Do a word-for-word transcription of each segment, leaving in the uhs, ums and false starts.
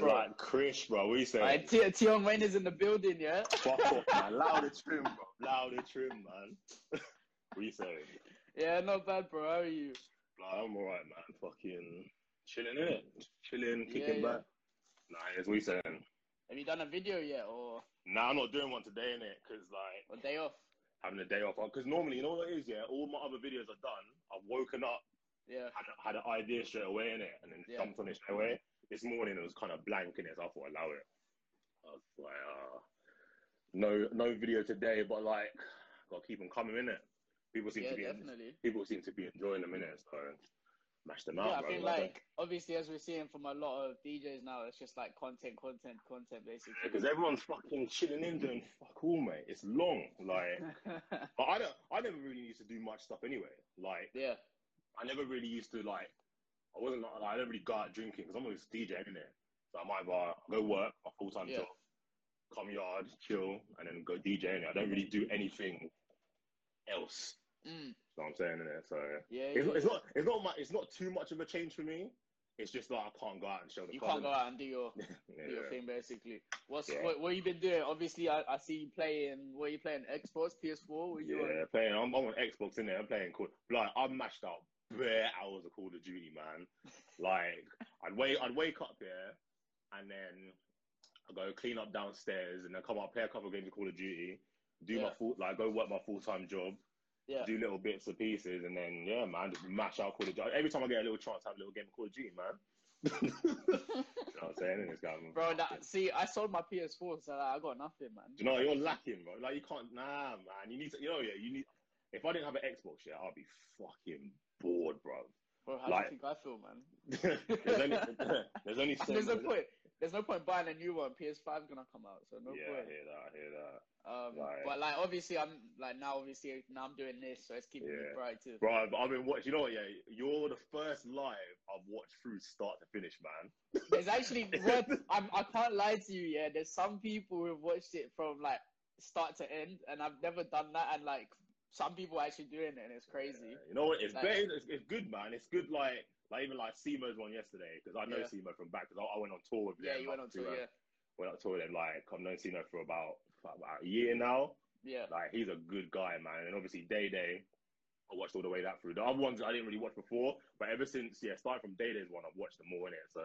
man, bro. Like Chris, bro. What are you saying? Like, Tion Wayne is in the building, yeah? Fuck off, man. Loud and trim, bro. Loud and trim, man. What are you saying? Yeah, not bad, bro. How are you? Like, I'm alright, man. Fucking chilling, innit? Chilling, kicking yeah, yeah. back. Nah, yes, what are you saying? Have you done a video yet, or? Nah, I'm not doing one today, innit? Because, like... Well, day off. Having a day off. Because normally, you know what it is, yeah? All my other videos are done. I've woken up. Yeah. Had, had an idea straight away, innit? And then yeah. jumped on it straight away. This morning, it was kind of blank, innit? So I thought, allow it. I was like, uh, no, no video today, but, like, got to keep them coming, innit? People seem, yeah, to be definitely. people seem to be enjoying them, innit? So, mash them out, yeah, I bro. think, like, like, obviously, as we're seeing from a lot of D Js now, it's just, like, content, content, content, basically. Because yeah, everyone's fucking chilling in, doing fuck all, mate. It's long, like... But I don't... I never really used to do much stuff anyway. Like... Yeah. I never really used to, like... I wasn't... Like, I don't really go out drinking, because I'm always DJing, innit? So I might uh, go work, my full-time yeah. job, come yard, chill, and then go DJing. I don't really do anything else. Mm. So I'm saying, innit? So yeah, it's, yeah, it's yeah. not, it's not, my, it's not too much of a change for me. It's just that like, I can't go out and show the. You can't go out and do your, yeah, do your yeah. thing, basically. What's yeah. what? What you been doing? Obviously, I, I see you playing. What are you playing? Xbox, P S four. What you yeah, on? playing. I'm, I'm on Xbox, innit? I'm playing Call. Like I mashed out bare hours of Call of Duty, man. Like I'd wait, I'd wake up here, yeah, and then I go clean up downstairs, and then come up, play a couple of games of Call of Duty, do yeah. my full, like go work my full time job. Yeah. Do little bits and pieces, and then yeah, man, just mash out Call of Duty. Every time I get a little chance, I have a little game of Call of Duty, man. You know what I'm saying? This guy, bro, that, see, I sold my P S four, so like, I got nothing, man. Do you know you're lacking, bro? Like you can't, nah, man. You need to, you know, yeah, you need. If I didn't have an Xbox, yeah, I'd be fucking bored, bro. Bro, how like, do you think I feel, man? there's only, there's only so there's no point. There's no point buying a new one. P S five gonna come out, so no yeah, point. Yeah, hear that, I hear that. Um, like, but like obviously I'm like now obviously now I'm doing this, so it's keeping yeah. me bright too. Right, but I've been watching. You know what? Yeah, you're the first live I've watched through start to finish, man. There's actually what I'm. I can't lie to you. Yeah, there's some people who've watched it from like start to end, and I've never done that. And like some people are actually doing it, and it's crazy. Yeah. You know what? It's like, better, it's, it's good, man. It's good. Like like even like Simo's one yesterday because I know yeah. Simo from back because I, I went on tour with them. Yeah, you went on tour. Yeah, went on tour with them. Like I've known Simo for about. about a year now. Yeah. Like, he's a good guy, man. And obviously, Day Day, I watched all the way that through. The other ones I didn't really watch before, but ever since, yeah, starting from Day Day's one, I've watched them more, innit? So,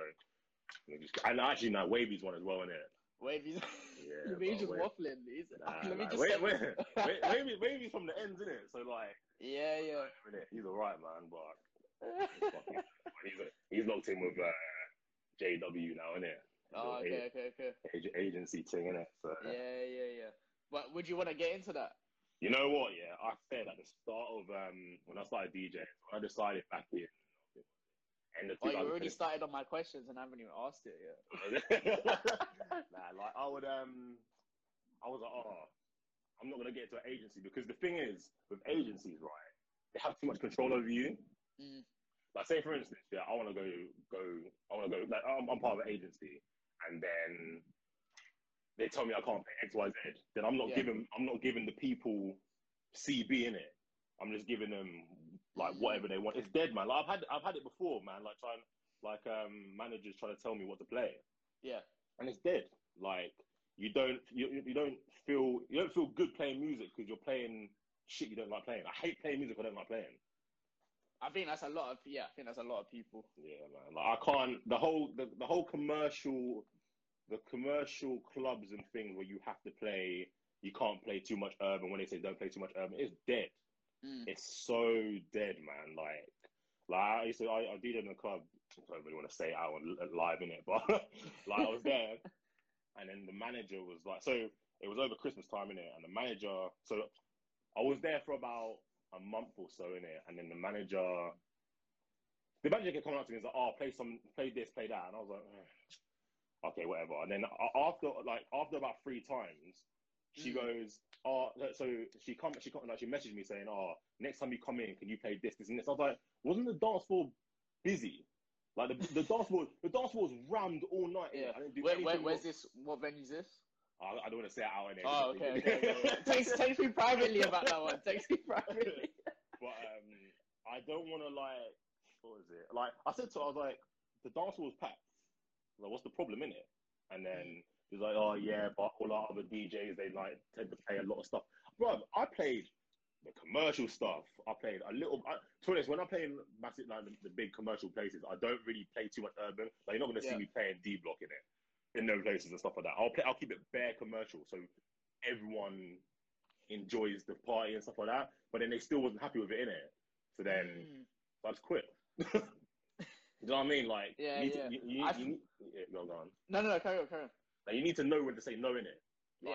just, and actually, no, Wavy's one as well, innit? Wavy's... Yeah. You mean just Wavy. waffling, please? Nah, Let me like, just... Wait, wait, wait, Wavy, Wavy's from the ends, innit? So, like... Yeah, yeah. Like, he's alright, man, but... he's, a, he's locked in with uh, J W now, innit? Oh, okay, okay, okay. Agency thing, innit? So, yeah, yeah, yeah. But would you want to get into that? You know what, yeah? I said at the start of, um, when I started DJing, I decided back in. End of oh, you already started on my questions and I haven't even asked it yet. Nah, like, I would, um, I was like, oh, I'm not going to get into an agency because the thing is, with agencies, right, they have too much control over you. Mm. Like, say, for instance, yeah, I want to go, go, I want to go, like, I'm, I'm part of an agency. And then they tell me I can't play X, Y, Z. Then I'm not yeah. giving I'm not giving the people C B in it. I'm just giving them like whatever they want. It's dead, man. Like, I've had I've had it before, man. Like trying like um, managers trying to tell me what to play. Yeah, and it's dead. Like you don't you you don't feel you don't feel good playing music because you're playing shit you don't like playing. I hate playing music I don't like playing. I think that's a lot of yeah. I think that's a lot of people. Yeah, man. Like I can't the whole the, the whole commercial, the commercial clubs and things where you have to play. You can't play too much urban. When they say don't play too much urban, it's dead. Mm. It's so dead, man. Like, like I used to I, I did in a club. I don't really want to say out live in it, but like I was there, and then the manager was like, so it was over Christmas time in it, and the manager. So I was there for about. a month or so in it, and then the manager, the manager kept coming up to me and was like, "Oh, play some, play this, play that," and I was like, eh, "Okay, whatever." And then after, like, after about three times, she mm. goes, "Oh," so she come, she come, like, she messaged me saying, "Oh, next time you come in, can you play this, this, and this?" I was like, "Wasn't the dance floor busy? Like the the dance floor, the dance floor was rammed all night." Yeah. I didn't do where, where, where's this? What venue is this? I don't want to say it out in it. Oh, okay, okay, okay. Takes, takes me privately about that one. Takes me privately. But um, I don't want to, like, what was it? Like, I said to her, I was like, the dance floor was packed. I was like, what's the problem in it? And then he was like, oh yeah, but all our other D Js, they like tend to play a lot of stuff. Bro, I played the commercial stuff. I played a little. I, to be honest, when I play in massive, like the, the big commercial places, I don't really play too much urban. Like you're not gonna yeah. see me playing D-Block in it, in those places and stuff like that. I'll play. I'll keep it bare commercial, so everyone enjoys the party and stuff like that. But then they still wasn't happy with it in it, so then mm. I just quit. Do you know what I mean? Like, yeah, you need yeah. To, you, you, I you need, yeah, go on. No, no, no, carry on, carry on. Like, you need to know when to say no in it. Like,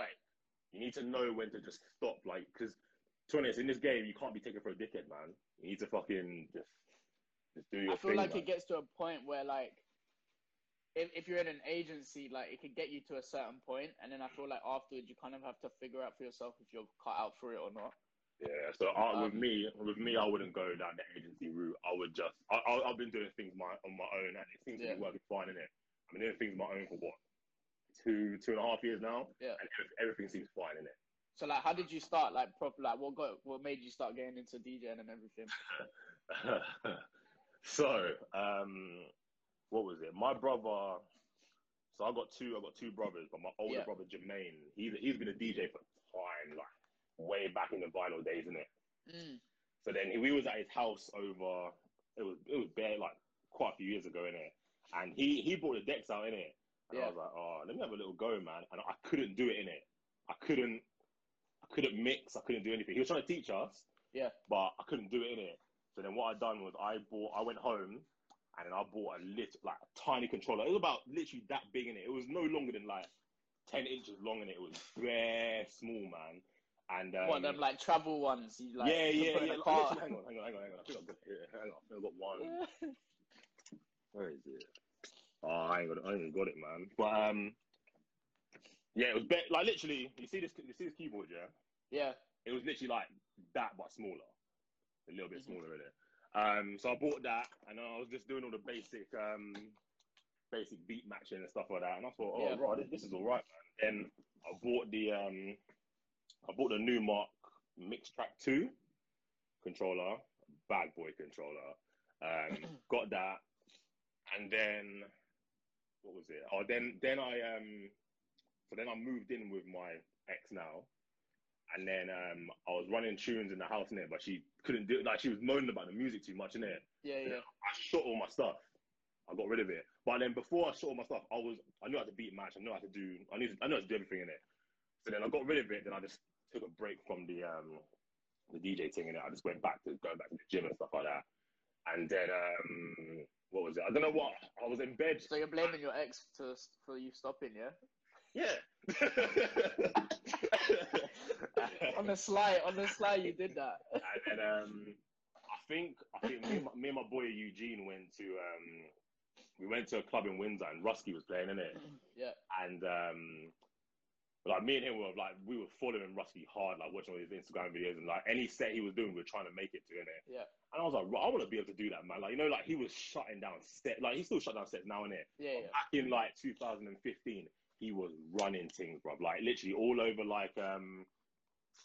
yeah. you need to know when to just stop. Like, because to be honest, in this game, you can't be taken for a dickhead, man. You need to fucking just, just do your thing. I feel thing, like man. It gets to a point where, like, if if you're in an agency, like, it could get you to a certain point, and then I feel like afterwards, you kind of have to figure out for yourself if you're cut out for it or not. Yeah, so I, um, with me, with me, I wouldn't go down the agency route. I would just, I, I, I've been doing things my on my own, and it seems yeah. to be working fine, innit? I've been doing things on my own for what, two, two and a half years now, yeah. and everything seems fine, innit? So, like, how did you start, like, proper, like, what got, what made you start getting into DJing and everything? so, um, what was it? My brother. So I got two, I got two brothers, but my older yeah. brother Jermaine, he's he's been a D J for time, like. Way back in the vinyl days, innit? Mm. So then we was at his house over. It was it was bare like quite a few years ago, innit? And he he brought the decks out, innit? And yeah. I was like, oh, let me have a little go, man. And I couldn't do it, innit? I couldn't I couldn't mix. I couldn't do anything. He was trying to teach us, yeah, but I couldn't do it, innit? So then what I done was I bought. I went home, and then I bought a lit like a tiny controller. It was about literally that big, innit? It was no longer than like ten inches long, innit? It was bare small, man. And, um, one of them like travel ones. You, like, yeah, yeah, yeah. Like, car. Hang on, hang on, hang on, hang on. I think I've got it. Hang on, I think I've got one. Where is it? Oh, I ain't got it. I ain't got it, man. But um, yeah, it was be- like literally. You see this? You see this keyboard? Yeah. Yeah. It was literally like that, but smaller, a little bit mm-hmm. smaller in it. Um, so I bought that, and I was just doing all the basic, um, basic beat matching and stuff like that. And I thought, oh, yeah. right, this is all right, man. Then I bought the um. I bought the Numark Mixtrack Two controller, bad boy controller. Um, got that, and then what was it? Oh, then then I um, so then I moved in with my ex now, and then um, I was running tunes in the house in it, but she couldn't do it. Like she was moaning about the music too much in it. Yeah, yeah. So I shot all my stuff. I got rid of it, but then before I shot all my stuff, I was I knew how to beat match. I knew how to do. I knew I knew how to do everything in it. So then I got rid of it. Then I just took a break from the um, the D J thing, and I just went back to going back to the gym and stuff like that. And then um, what was it? I don't know what I was in bed. So you're blaming your ex to, for you stopping, yeah? Yeah. on the sly, on the sly, you did that. And then um, I think I think me and, my, me and my boy Eugene went to um, we went to a club in Windsor, and Rusky was playing in it. Yeah. And. Um, Like me and him were like we were following Rusky hard, like watching all his Instagram videos, and like any set he was doing, we were trying to make it to innit. Yeah. And I was like, I want to be able to do that, man. Like you know, like he was shutting down sets, like he still shut down sets now innit. Yeah, yeah. Back in like two thousand fifteen, he was running things, bruv. Like literally all over, like um.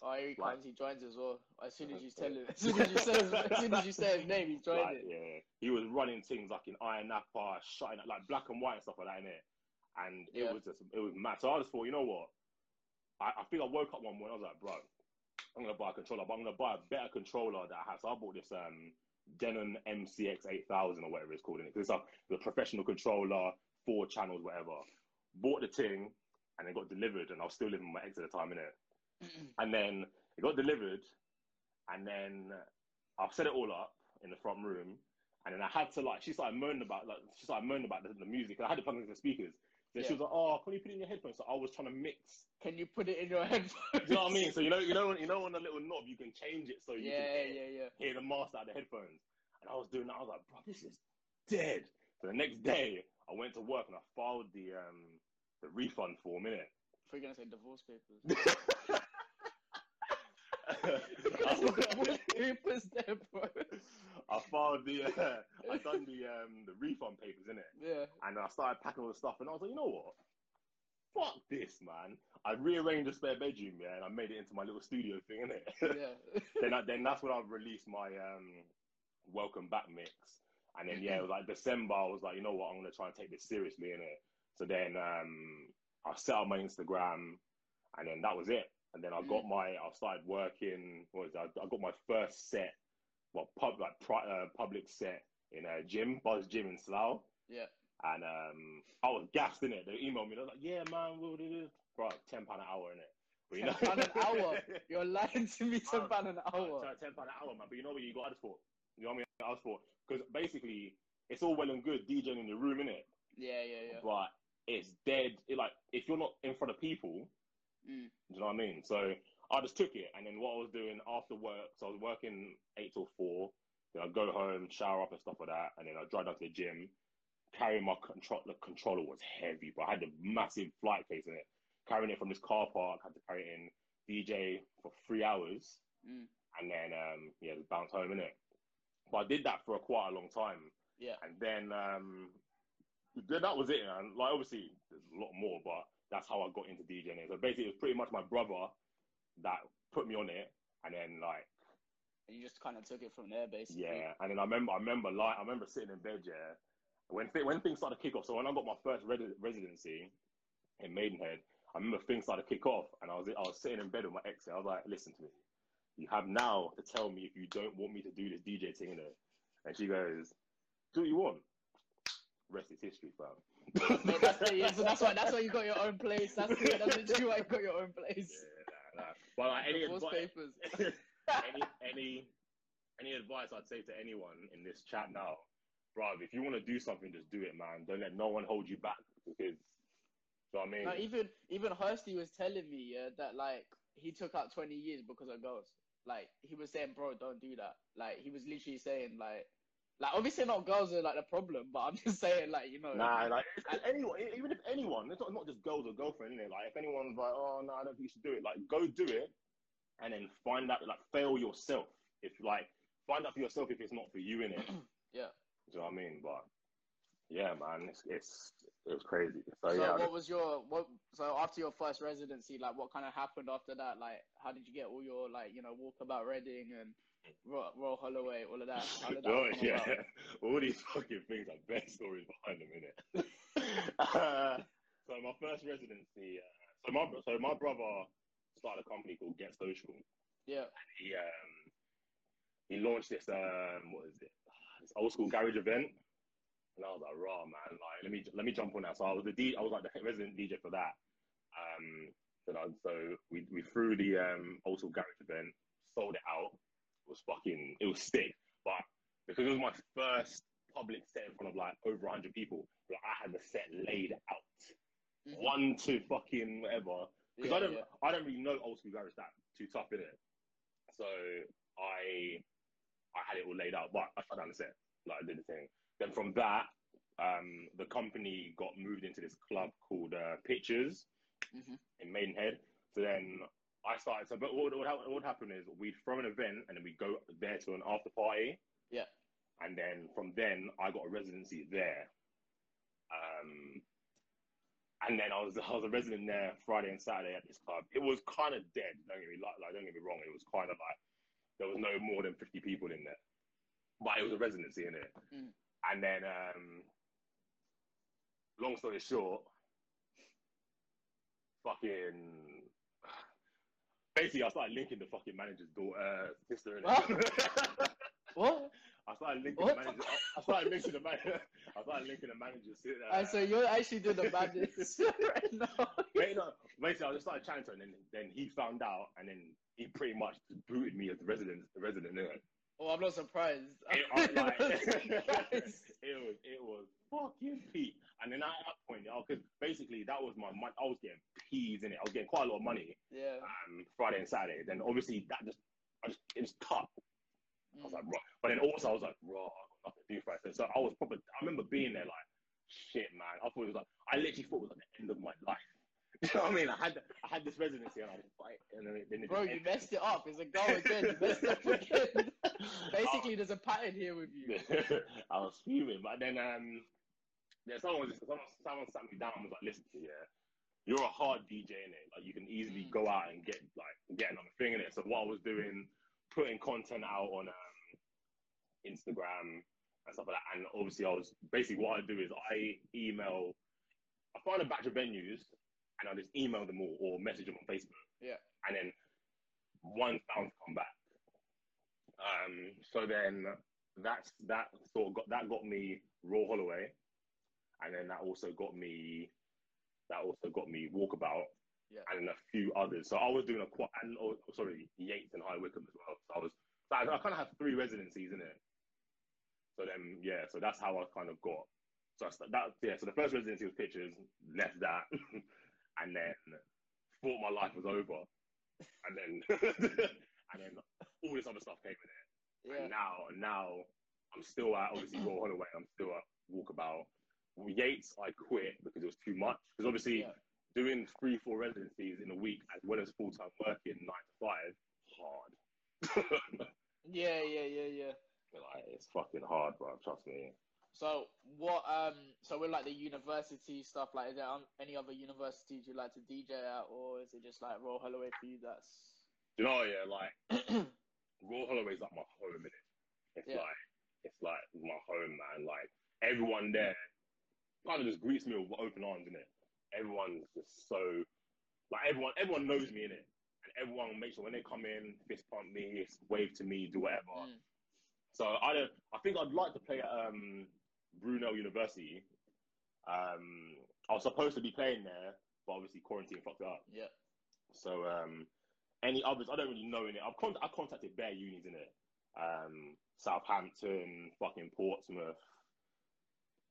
Oh, he like, comes, he joins as well. As soon as you tell him, as soon as you say, his, as soon as you say his name, he joined like, it. Yeah. He was running things like in Iron Napa, shutting like black and white and stuff like that innit. And it yeah. was just it was mad. So I just thought, you know what. I, I think I woke up one morning, I was like, bro, I'm going to buy a controller, but I'm going to buy a better controller that I have. So I bought this um, Denon M C X eight thousand or whatever it's called. It? It's like the professional controller, four channels, whatever. Bought the thing and it got delivered and I was still living with my ex at the time, innit? And then it got delivered and then I set it all up in the front room and then I had to like, she started moaning about, like, she started moaning about the, the music and I had to plug into the speakers. Then yeah. she was like, "Oh, can you put it in your headphones?" So I was trying to mix. Can you put it in your headphones? You know what I mean? So you know, you know, you know, on the little knob, you can change it so you yeah, can hear, yeah, yeah. hear the master out of the headphones. And I was doing that. I was like, "Bro, this is dead." So the next day, I went to work and I filed the um the refund form innit. We're gonna say divorce papers. I filed the, uh, I done the um, the refund papers innit. Yeah. And I started packing all the stuff, and I was like, you know what? Fuck this, man! I rearranged the spare bedroom, yeah, and I made it into my little studio thing innit. Yeah. then, I, then that's when I released my um, Welcome Back mix, And then, yeah, it was like December, I was like, you know what, I'm going to try and take this seriously, innit? So then um, I set up my Instagram, and then that was it. And then I got my, I started working, what was it? I got my first set, well, pub, like, pri uh, public set in a gym, Buzz Gym in Slough. Yeah. And um, I was gassed, innit? They emailed me, they were like, yeah, man, we'll do this. Bro, ten pound an hour, innit? But, you know, ten pound an hour? You're lying to me, ten pound an hour. Sorry, ten pound an hour, man. But you know what you got us for? You know what I mean? I was for, because basically it's all well and good DJing in the room, innit? Yeah, yeah, yeah. But it's dead. It, like, if you're not in front of people, mm. do you know what I mean? So I just took it, and then what I was doing after work, so I was working eight till four. Then I'd go home, shower up and stuff like that, and then I'd drive down to the gym. Carrying my control, the controller was heavy, but I had a massive flight case in it. Carrying it from this car park, I had to carry it in. D J for three hours, mm. and then um, yeah, just bounce home, innit? But I did that for a quite a long time. Yeah. And then um, that was it. And like, obviously, there's a lot more, but that's how I got into DJing. So basically, it was pretty much my brother that put me on it. And then, like... And you just kind of took it from there, basically. Yeah. And then I remember, I remember, like, I remember sitting in bed, yeah. When, th when things started to kick off, so when I got my first res residency in Maidenhead, I remember things started to kick off. And I was, I was sitting in bed with my ex. And I was like, listen to me. You have now to tell me if you don't want me to do this D J thing, you know? And she goes, do what you want. Rest is history, fam. Mate, that's, it, yeah, so that's, why, that's why you got your own place. That's it, that's literally why you got your own place. Yeah, nah, nah. But like, any, advi any, any, any advice I'd say to anyone in this chat now, bruv, if you want to do something, just do it, man. Don't let no one hold you back. Because, you know what I mean? Now, even, even Hursty was telling me yeah, that, like, he took out twenty years because of girls. Like, he was saying, bro, don't do that. Like, he was literally saying, like, like obviously not girls are, like, the problem, but I'm just saying, like, you know. Nah, like, and anyone, even if anyone, it's not, not just girls or girlfriend, innit? Like, if anyone's like, oh, no, I don't think you should do it, like, go do it and then find out, like, fail yourself. If, like, find out for yourself if it's not for you, innit? Yeah. Do you know what I mean? But, yeah, man, it's, it's, it was crazy. So, so yeah. what was your, what, so after your first residency, like, what kind of happened after that? Like, how did you get all your, like, you know, Walkabout Reading and Royal, Royal Holloway, all of that? How did that oh, yeah. About? All these fucking things, like, best stories behind them, innit? uh, so my first residency, uh, so, my, so my brother started a company called Get Social. Yeah. And he, um, he launched this, um, what is it? This old school garage event. And I was like, raw, man, like, let me, let me jump on that. So I was the D I was like the resident D J for that. Um, so, I, so we, we threw the, um, also garage event, sold it out. It was fucking, it was sick. But because it was my first public set in front of like over a hundred people, like I had the set laid out. Mm -hmm. One to fucking whatever. Cause yeah, I don't, yeah. I don't really know old school garage that too tough, in it. So I, I had it all laid out, but I shut down the set. Like I did the thing. Then from that, um, the company got moved into this club called uh, Pictures mm-hmm. in Maidenhead. So then I started. So, but what would, what would happen is we'd throw an event and then we'd go there to an after party. Yeah. And then from then I got a residency there. Um, and then I was I was a resident there Friday and Saturday at this club. It was kind of dead. Don't get me like, like don't get me wrong. It was kind of like there was no more than fifty people in there, but it was a residency in it. Mm. And then, um, long story short, fucking, basically I started linking the fucking manager's daughter, uh, sister, innit? What? I started linking what? the manager, I, I started linking the manager, I started linking the manager's sister. Uh, so you're actually doing the badness right now? Wait, no, basically I just started chatting to him, and then, then he found out, and then he pretty much just booted me as the resident, the resident, innit? Oh, I'm not surprised. It, I'm like, it was, it was fucking peak. And then at that point, because basically that was my money. I was getting peas in it. I was getting quite a lot of money. Yeah. Um, Friday and Saturday. Then obviously that just, I just, it just cut. Mm. I was like, raw. But then also I was like, raw. I got nothing to do for it. So I was probably. I remember being there like, shit, man. I thought it was like, I literally thought it was like the end of my life. You know what I mean? I had I had this residency and I was like, and then, then it bro, you messed it up. It's a go again. You messed it up again. Basically, there's a pattern here with you. I was fuming, but then um, yeah, someone just someone, someone sat me down and was like, "Listen, to you, yeah, you're a hard D J in it. Like you can easily mm. go out and get like get another thing in it." So what I was doing, putting content out on um, Instagram and stuff like that. And obviously, I was basically what I do is I email, I find a batch of venues, and I just email them all or message them on Facebook. Yeah. And then one sounds come back. Um. So then that's that sort of got that got me Royal Holloway, and then that also got me that also got me Walkabout. Yeah. And a few others. So I was doing a quite, and oh, sorry, Yates and High Wycombe as well. So I was, so I, I kind of have three residencies in it. So then, yeah, so that's how I kind of got. So I, that, yeah, so the first residency was pictures, left that, and then thought my life was over, and then and then all this other stuff came in it. Yeah. And now, now I'm still at obviously Royal Holloway. I'm still at Walkabout. With Yates, I quit because it was too much. Because obviously. Yeah. Doing three, four residencies in a week, as well as full-time working, nine to five, hard. yeah, yeah, yeah, yeah. Like, it's fucking hard, bro. Trust me. So what? Um, so we're like the university stuff. Like, is there any other universities you like to D J at, or is it just like Royal Holloway for you? That's you know, yeah. Like Royal Holloway is like my home, isn't it? It's yeah. like it's like my home, man. Like everyone there kind of just greets me with open arms, innit? Everyone's just so, like everyone, everyone knows me in it, and everyone makes sure when they come in, fist pump me, wave to me, do whatever. Mm. So I don't. I think I'd like to play at um, Brunel University. Um, I was supposed to be playing there, but obviously quarantine fucked it up. Yeah. So um, any others? I don't really know in it. I've con- I contacted bare unis in it. Um, Southampton, fucking Portsmouth,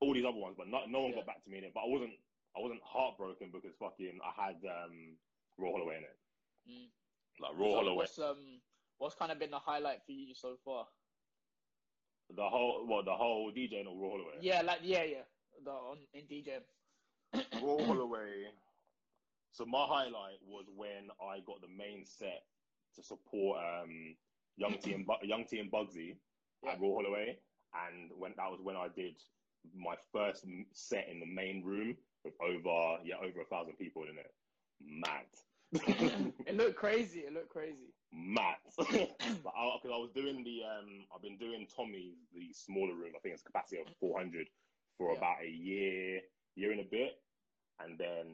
all these other ones, but no, no one yeah. got back to me in it. But I wasn't. I wasn't heartbroken because fucking I had um, Royal Holloway in it. Mm. Like Royal so Holloway. What's, um, what's kind of been the highlight for you so far? The whole, well, the whole DJing or Royal Holloway? Yeah, like yeah, yeah, the, on, in DJing. Royal Holloway. So my highlight was when I got the main set to support um, Young T and Young T and Bugsy yeah. at Royal Holloway, and when that was when I did my first set in the main room. Over yeah, over a thousand people in it. Mad. It looked crazy. It looked crazy. Mad. Because I, I was doing the um, I've been doing Tommy's, the smaller room. I think it's capacity of four hundred for yeah. about a year, year and a bit, and then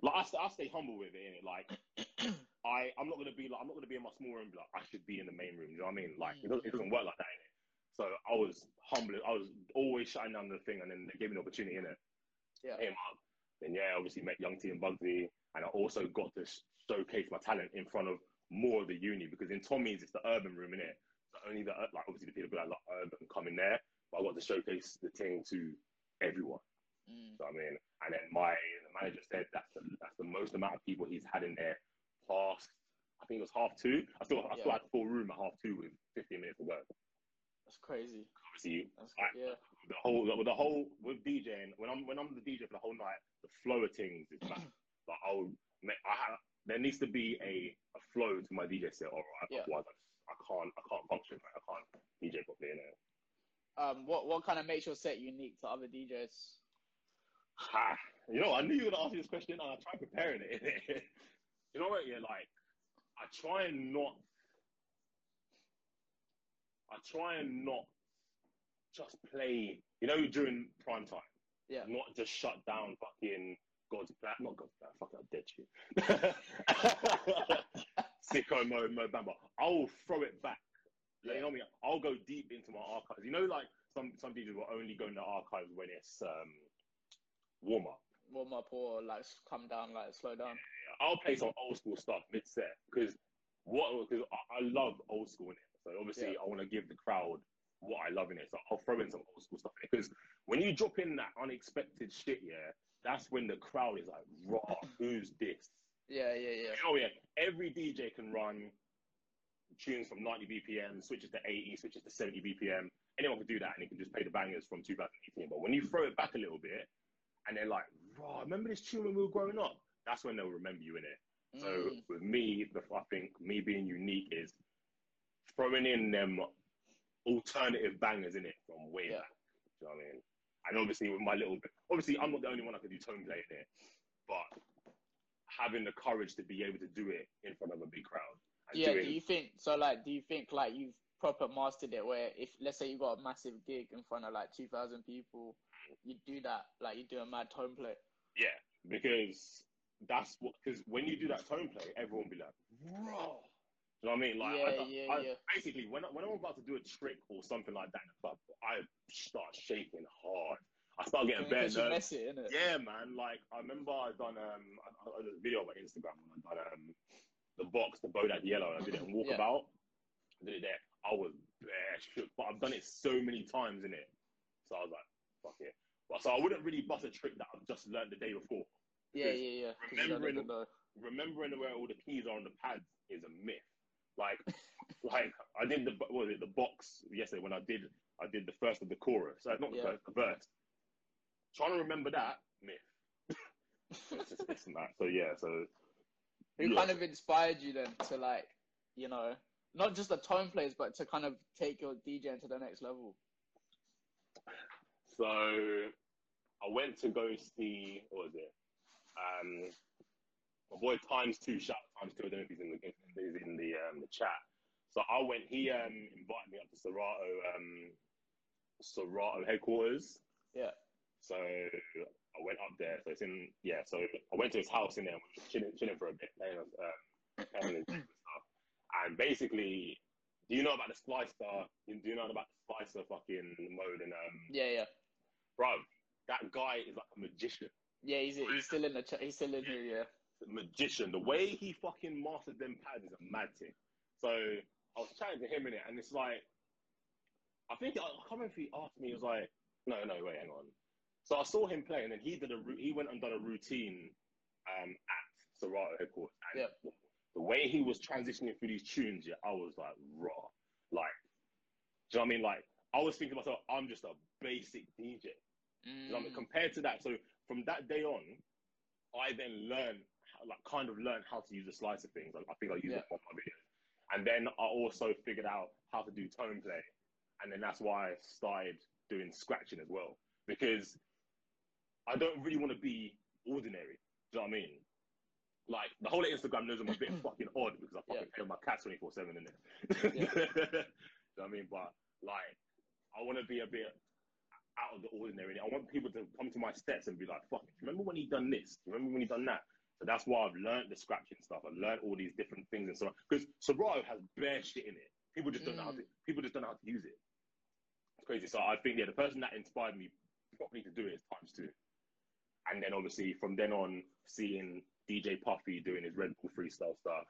like I, st- I stay humble with it. Innit? Like I, I'm not gonna be like I'm not gonna be in my small room. But, like I should be in the main room. Do you know what I mean? Like it doesn't, it doesn't work like that. Innit? So I was humble. I was always shutting down the thing, and then they gave me an opportunity in it. Yeah. Him up. Then yeah, obviously met Young T and Bugsy, and I also got to showcase my talent in front of more of the uni because in Tommy's it's the urban room, innit? So only the like obviously the people that like urban come in there, but I got to showcase the thing to everyone. Mm. So I mean, and then my the manager said that's the, that's the most amount of people he's had in there past. I think it was half two. I still I yeah. still had full room at half two with fifteen minutes to go. That's crazy. Obviously, That's, like, yeah. the whole, the, the whole with DJing. When I'm when I'm the D J for the whole night, the flow of things is mad. Like I'll, I have, there needs to be a, a flow to my D J set, or I, yeah. otherwise I, just, I can't I can't function. Like, I can't D J properly in it. Um, what what kind of makes your set unique to other D Js? Ha! You know, I knew you were gonna ask me this question, and I tried preparing it. You know what? Yeah, like I try and not. I try and not just play, you know, during prime time. Yeah. Not just shut down fucking God's plan. Not God's plan. Fuck it, I'll dead shit. Sicko Mo, Mo Bamba. I'll throw it back. Yeah. You know what I mean? I'll go deep into my archives. You know, like some, some D Js will only go in the archives when it's um, warm up. Warm up or like come down, like slow down. Yeah, I'll play some old school stuff mid set because what? Because I, I love old school in it. So obviously, yeah. I want to give the crowd what I love in it. So I'll throw in some old school stuff because when you drop in that unexpected shit, yeah, that's when the crowd is like, "Raw, who's this?" Yeah, yeah, yeah. Oh yeah, every D J can run tunes from ninety B P M, switches to eighty, switches to seventy B P M. Anyone can do that, and it can just play the bangers from two thousand eighteen. But when you throw it back a little bit, and they're like, "Raw, remember this tune when we were growing up?" That's when they'll remember you in it. Mm. So with me, I think me being unique is. Throwing in them alternative bangers in it from way yeah. back. Do you know what I mean? And obviously with my little, obviously I'm not the only one that can do tone play in it, but having the courage to be able to do it in front of a big crowd. And yeah. Doing, do you think so? Like, do you think like you've proper mastered it, where if, let's say you got a massive gig in front of like two thousand people, you do that, like you do a mad tone play. Yeah, because that's what, because when you do that tone play, everyone will be like, bro. Do you know what I mean? Like, yeah, I, yeah, I, yeah. basically, when, when I'm about to do a trick or something like that in the club, I start shaking hard. I start getting I mean, better. You mess it, innit? Yeah, man. Like, I remember I done um, I, I did a video on my Instagram and I done um, the box, the Bodak Yellow, and I did it in Walkabout. Yeah. I did it there. I was bare shook, but I've done it so many times, innit? So I was like, fuck it. But, so I wouldn't really bust a trick that I've just learned the day before. Yeah, yeah, yeah. Remembering, remembering where all the keys are on the pads is a myth. Like, like I did the what was it the box yesterday when I did I did the first of the chorus. So not the yeah. first, the verse. Trying to remember that myth. it's just, it's not. So yeah, so it kind of inspired you then to, like, you know, not just the tone plays, but to kind of take your DJing to the next level. So I went to go see what was it? Um. My boy Times Two, shout out Times Two, I don't know if he's in the, he's in the, um, the chat. So I went, he um, invited me up to Serato, um, Serato headquarters. Yeah. So I went up there, so it's in, yeah, so I went to his house in there and we were chilling, chilling for a bit. And, um, and, stuff. and basically, do you know about the Splicer, do you know about the Splicer fucking mode? And, um, yeah, yeah. Bro, that guy is like a magician. Yeah, he's, he's still in the chat, he's still in yeah. here, yeah. Magician, the way he fucking mastered them pads is a mad thing. So I was chatting to him in it, and it's like, I think I can't remember if he asked me. He was like, "No, no, wait, hang on." So I saw him play, and then he did a he went and done a routine um, at Serato headquarters. And yeah. the way he was transitioning through these tunes, yeah, I was like, raw. Like, do you know what I mean? Like, I was thinking to myself, I'm just a basic D J. Mm. You know what I mean? Compared to that, so from that day on, I then learned. Like, kind of learn how to use the slicer things. Like, I think I use yeah. it on my videos, and then I also figured out how to do tone play, and then that's why I started doing scratching as well, because I don't really want to be ordinary. Do you know what I mean? Like, the whole Instagram knows I'm a bit fucking odd because I fucking yeah. pay my cats twenty four seven in it. Yeah. Do you know what I mean? But like, I want to be a bit out of the ordinary. I want people to come to my steps and be like, "Fuck it, remember when he done this? Remember when he done that?" So that's why I've learned the scratching stuff. I've learned all these different things and so on. Because Serato has bare shit in it. People just don't mm. know how to people just don't know how to use it. It's crazy. So I think yeah, the person that inspired me properly to do it is Times Two. And then obviously from then on, seeing D J Puffy doing his Red Bull freestyle stuff.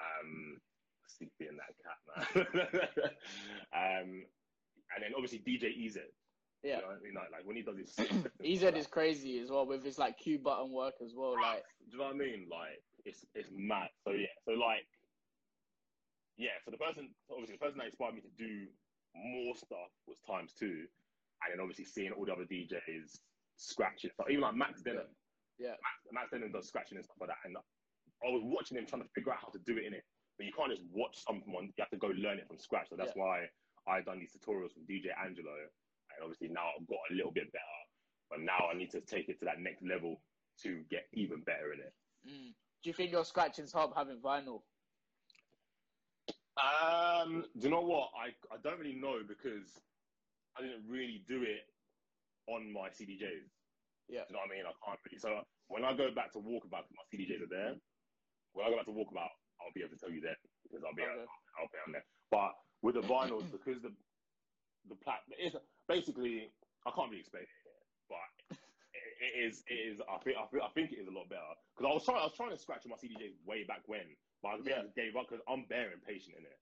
Um sleepy in that cat, man. um and then obviously D J E Z. Yeah, you know what I mean? like, like when he does his E Z like, is crazy as well with his like Q button work as well. Right. Like, do you know what I mean? Like, it's it's mad. So yeah, so like, yeah. So the person, obviously, the person that inspired me to do more stuff was Times Two, and then obviously seeing all the other D Js scratching stuff, even like Max Denham. Yeah, yeah. Max, Max Denham does scratching and stuff like that, and I was watching him trying to figure out how to do it in it, but you can't just watch someone. You have to go learn it from scratch. So that's yeah. why I done these tutorials from D J Angelo. And obviously now I've got a little bit better, but now I need to take it to that next level to get even better in it. Mm. Do you think your scratching's help having vinyl? Um, do you know what? I, I don't really know because I didn't really do it on my C D Js. Yeah. Do you know what I mean? I can't really. So when I go back to Walkabout, my C D Js are there. When I go back to Walkabout, I'll be able to tell you that because I'll be okay. able, I'll be on there. But with the vinyls, because the the plat is basically, I can't really explain it, but it, it is. It is. I think. I think. I think it is a lot better because I was trying. I was trying to scratch my C D Js way back when, but I yeah. gave up because I'm bare impatient in it.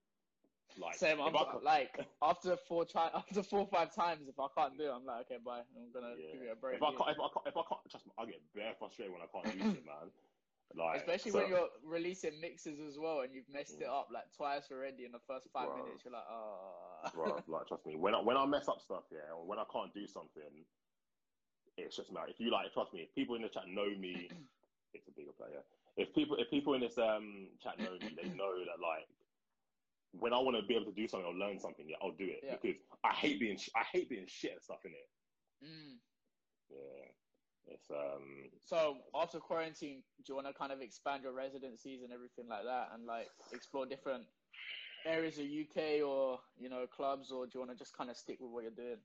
Like same. I'm I, like after four try after four or five times, if I can't do it, I'm like, okay, bye. I'm gonna yeah. give it a break. If I can't, if I can't, if I can't, trust me, I get bare frustrated when I can't use it, man. Like, especially so, when you're releasing mixes as well and you've messed yeah. it up like twice already in the first five bro. minutes. You're like, oh. Bro, like, trust me, when I, when I mess up stuff, yeah, or when I can't do something, it's just mad. If you like, trust me, if people in the chat know me, it's a bigger player. If people, if people in this um chat know me, they know that like when I want to be able to do something or learn something, yeah, I'll do it yeah. because I hate being I hate being shit at stuff in it. Mm. Yeah. It's, um, so after quarantine, do you want to kind of expand your residencies and everything like that and like explore different areas of U K or, you know, clubs, or do you want to just kind of stick with what you're doing?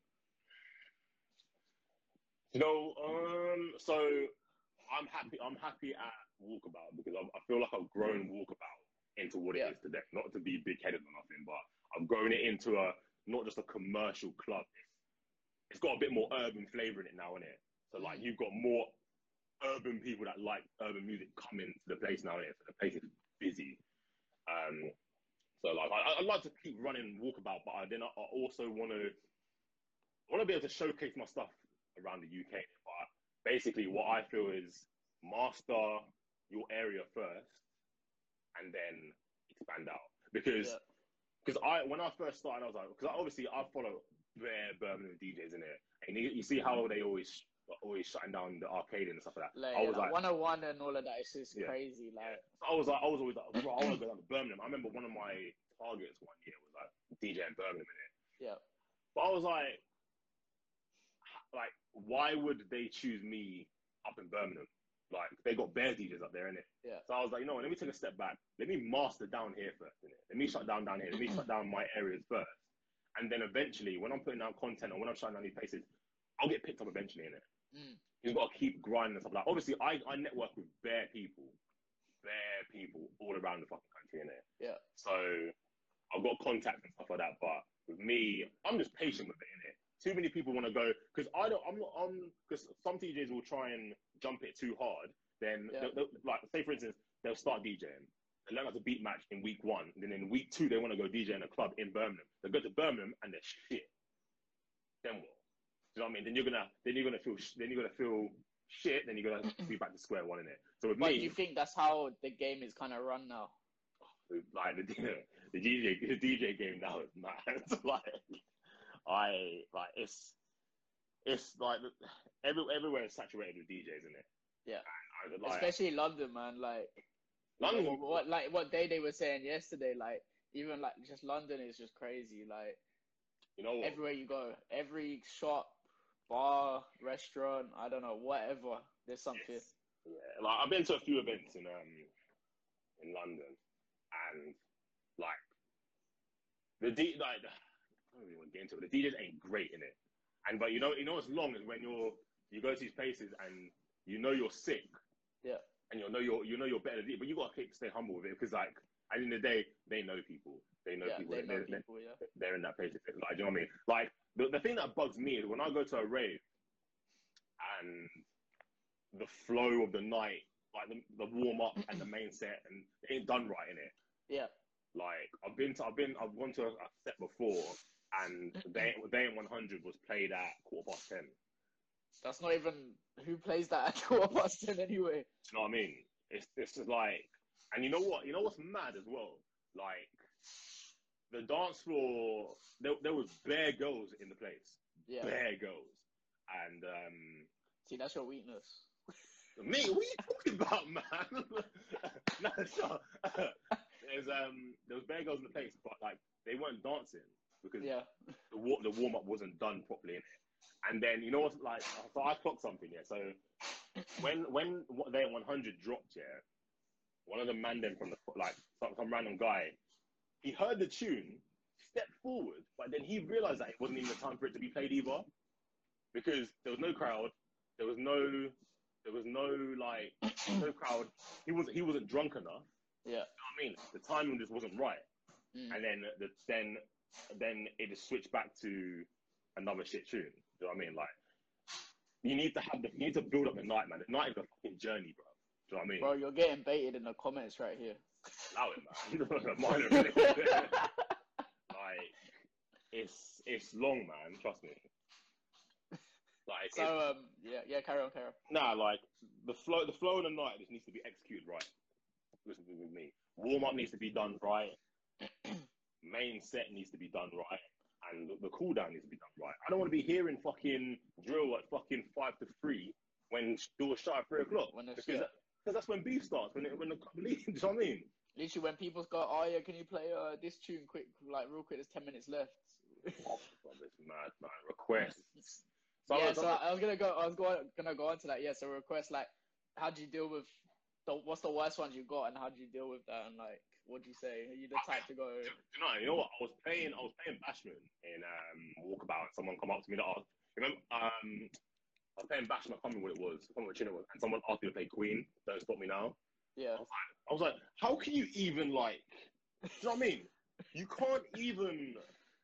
You know, um, so I'm happy. I'm happy at Walkabout because I, I feel like I've grown Walkabout into what it yeah. is today. Not to be big-headed or nothing, but I've grown it into a not just a commercial club. It's, it's got a bit more urban flavour in it now, innit? So like you've got more urban people that like urban music coming to the place now, innit? So the place is busy. Um, so like I, I like to keep running Walkabout, but I, then I, I also want to I want to be able to showcase my stuff around the U K. But basically, what I feel is master your area first, and then expand out. Because because yeah. I when I first started, I was like, because obviously I follow bare Birmingham D Js in it, and you, you see how they always always shutting down the arcade and stuff like that. Like, I was like, like one oh one and all of that. It's just yeah. crazy. Like so I was like, I was always like, bro, I want to go down to Birmingham. I remember one of my targets one year was like D J in Birmingham in it. Yeah, but I was like, like why would they choose me up in Birmingham? Like, they got bare D Js up there, innit? Yeah. So I was like, you know what, let me take a step back. Let me master down here first, innit? Let me shut down down here. Let me shut down my areas first. And then eventually, when I'm putting out content or when I'm shutting down these places, I'll get picked up eventually, innit? Mm. You've got to keep grinding and stuff. Like, obviously, I, I network with bare people, bare people all around the fucking country, innit? Yeah. So I've got contacts and stuff like that. But with me, I'm just patient with it, innit? Too many people want to go because I don't. I'm not. I'm because some D Js will try and jump it too hard. Then, yeah. they'll, they'll, like, say for instance, they'll start DJing. They learn how to beat match in week one. And then in week two, they want to go D J in a club in Birmingham. They go to Birmingham and they're shit. Then what? Do you know what I mean? Then you're gonna. Then you're gonna feel. Then you're gonna feel shit. Then you're gonna be back to square one in it. So with but me, you think that's how the game is kind of run now? Like the the D J the D J game now is mad. Like. I like it's it's like every, everywhere is saturated with D Js, isn't it? Yeah, I, I, like, especially London, man. Like London, like, what like what Day Day was saying yesterday. Like even like just London is just crazy. Like you know, what? Everywhere you go, every shop, bar, restaurant, I don't know, whatever. There's something. Yes. Yeah, like I've been to a few events in um in London, and like the D like. The, I don't really want to get into it. The D Js ain't great in it, and but you know, you know what's long is when you're you go to these places and you know you're sick, yeah, and you know you're you know you're better, but you gotta keep stay humble with it because like at the end of the day they know people, they know yeah, people, they know they're, people, they're, yeah. they're in that place. Like, do you know what I mean? Like the the thing that bugs me is when I go to a rave and the flow of the night, like the, the warm up and the main set, and it ain't done right in it. Yeah, like I've been to I've been I've gone to a, a set before. And Day in One Hundred was played at quarter past ten. That's not even who plays that at quarter past ten anyway. You know what I mean? It's it's just like, and you know what? You know what's mad as well? Like the dance floor, there there was bare girls in the place. Yeah, bare girls. And um, see, that's your weakness. Me? What are you talking about, man? No, sure. There's um, there was bare girls in the place, but like they weren't dancing. Because yeah. the, war the warm up wasn't done properly, and then you know what? Like, so I clocked something. Yeah, so when when Day One Hundred dropped, yeah, one of the man them from the like some, some random guy, he heard the tune, stepped forward, but then he realised that it wasn't even the time for it to be played either, because there was no crowd, there was no there was no like no crowd. He was he wasn't drunk enough. Yeah, you know what I mean, the timing just wasn't right, mm. and then the then. then it just switched back to another shit tune. Do you know what I mean? Like, you need to have the, you need to build up the night, man. The night is a fucking journey, bro. Do you know what I mean? Bro, you're getting baited in the comments right here. Allow it, man. Mine are really like, it's it's long, man. Trust me. Like, so it's, um, yeah, yeah. Carry on, carry on. Nah, like the flow, the flow of the night just needs to be executed right. Listen with me. Warm up needs to be done right. Main set needs to be done right, and the, the cool down needs to be done right. I don't want to be hearing fucking drill at fucking five to three when doors shut at three o'clock because that, that's when beef starts. When it, when the leaves, do you know what I mean? Literally, when people go, "Oh yeah, can you play uh, this tune quick, like real quick? There's ten minutes left." Oh, God, it's mad, man. Requests. So yeah, I was, so I was gonna go. I was going, gonna go on to that. Yeah, so requests. Like, how do you deal with the, what's the worst ones you got, and how do you deal with that? And like. What'd you say? Are you the type to go? Do, do you know? You know what? I was playing. I was playing Bashman in um, Walkabout. Someone come up to me to ask. Remember, um, I was playing Bashman. I can't remember what it was. I can't remember what tune it was. And someone asked me to play Queen. Don't Stop Me Now. Yeah. I was like, I was like how can you even like? Do you know what I mean? You can't even.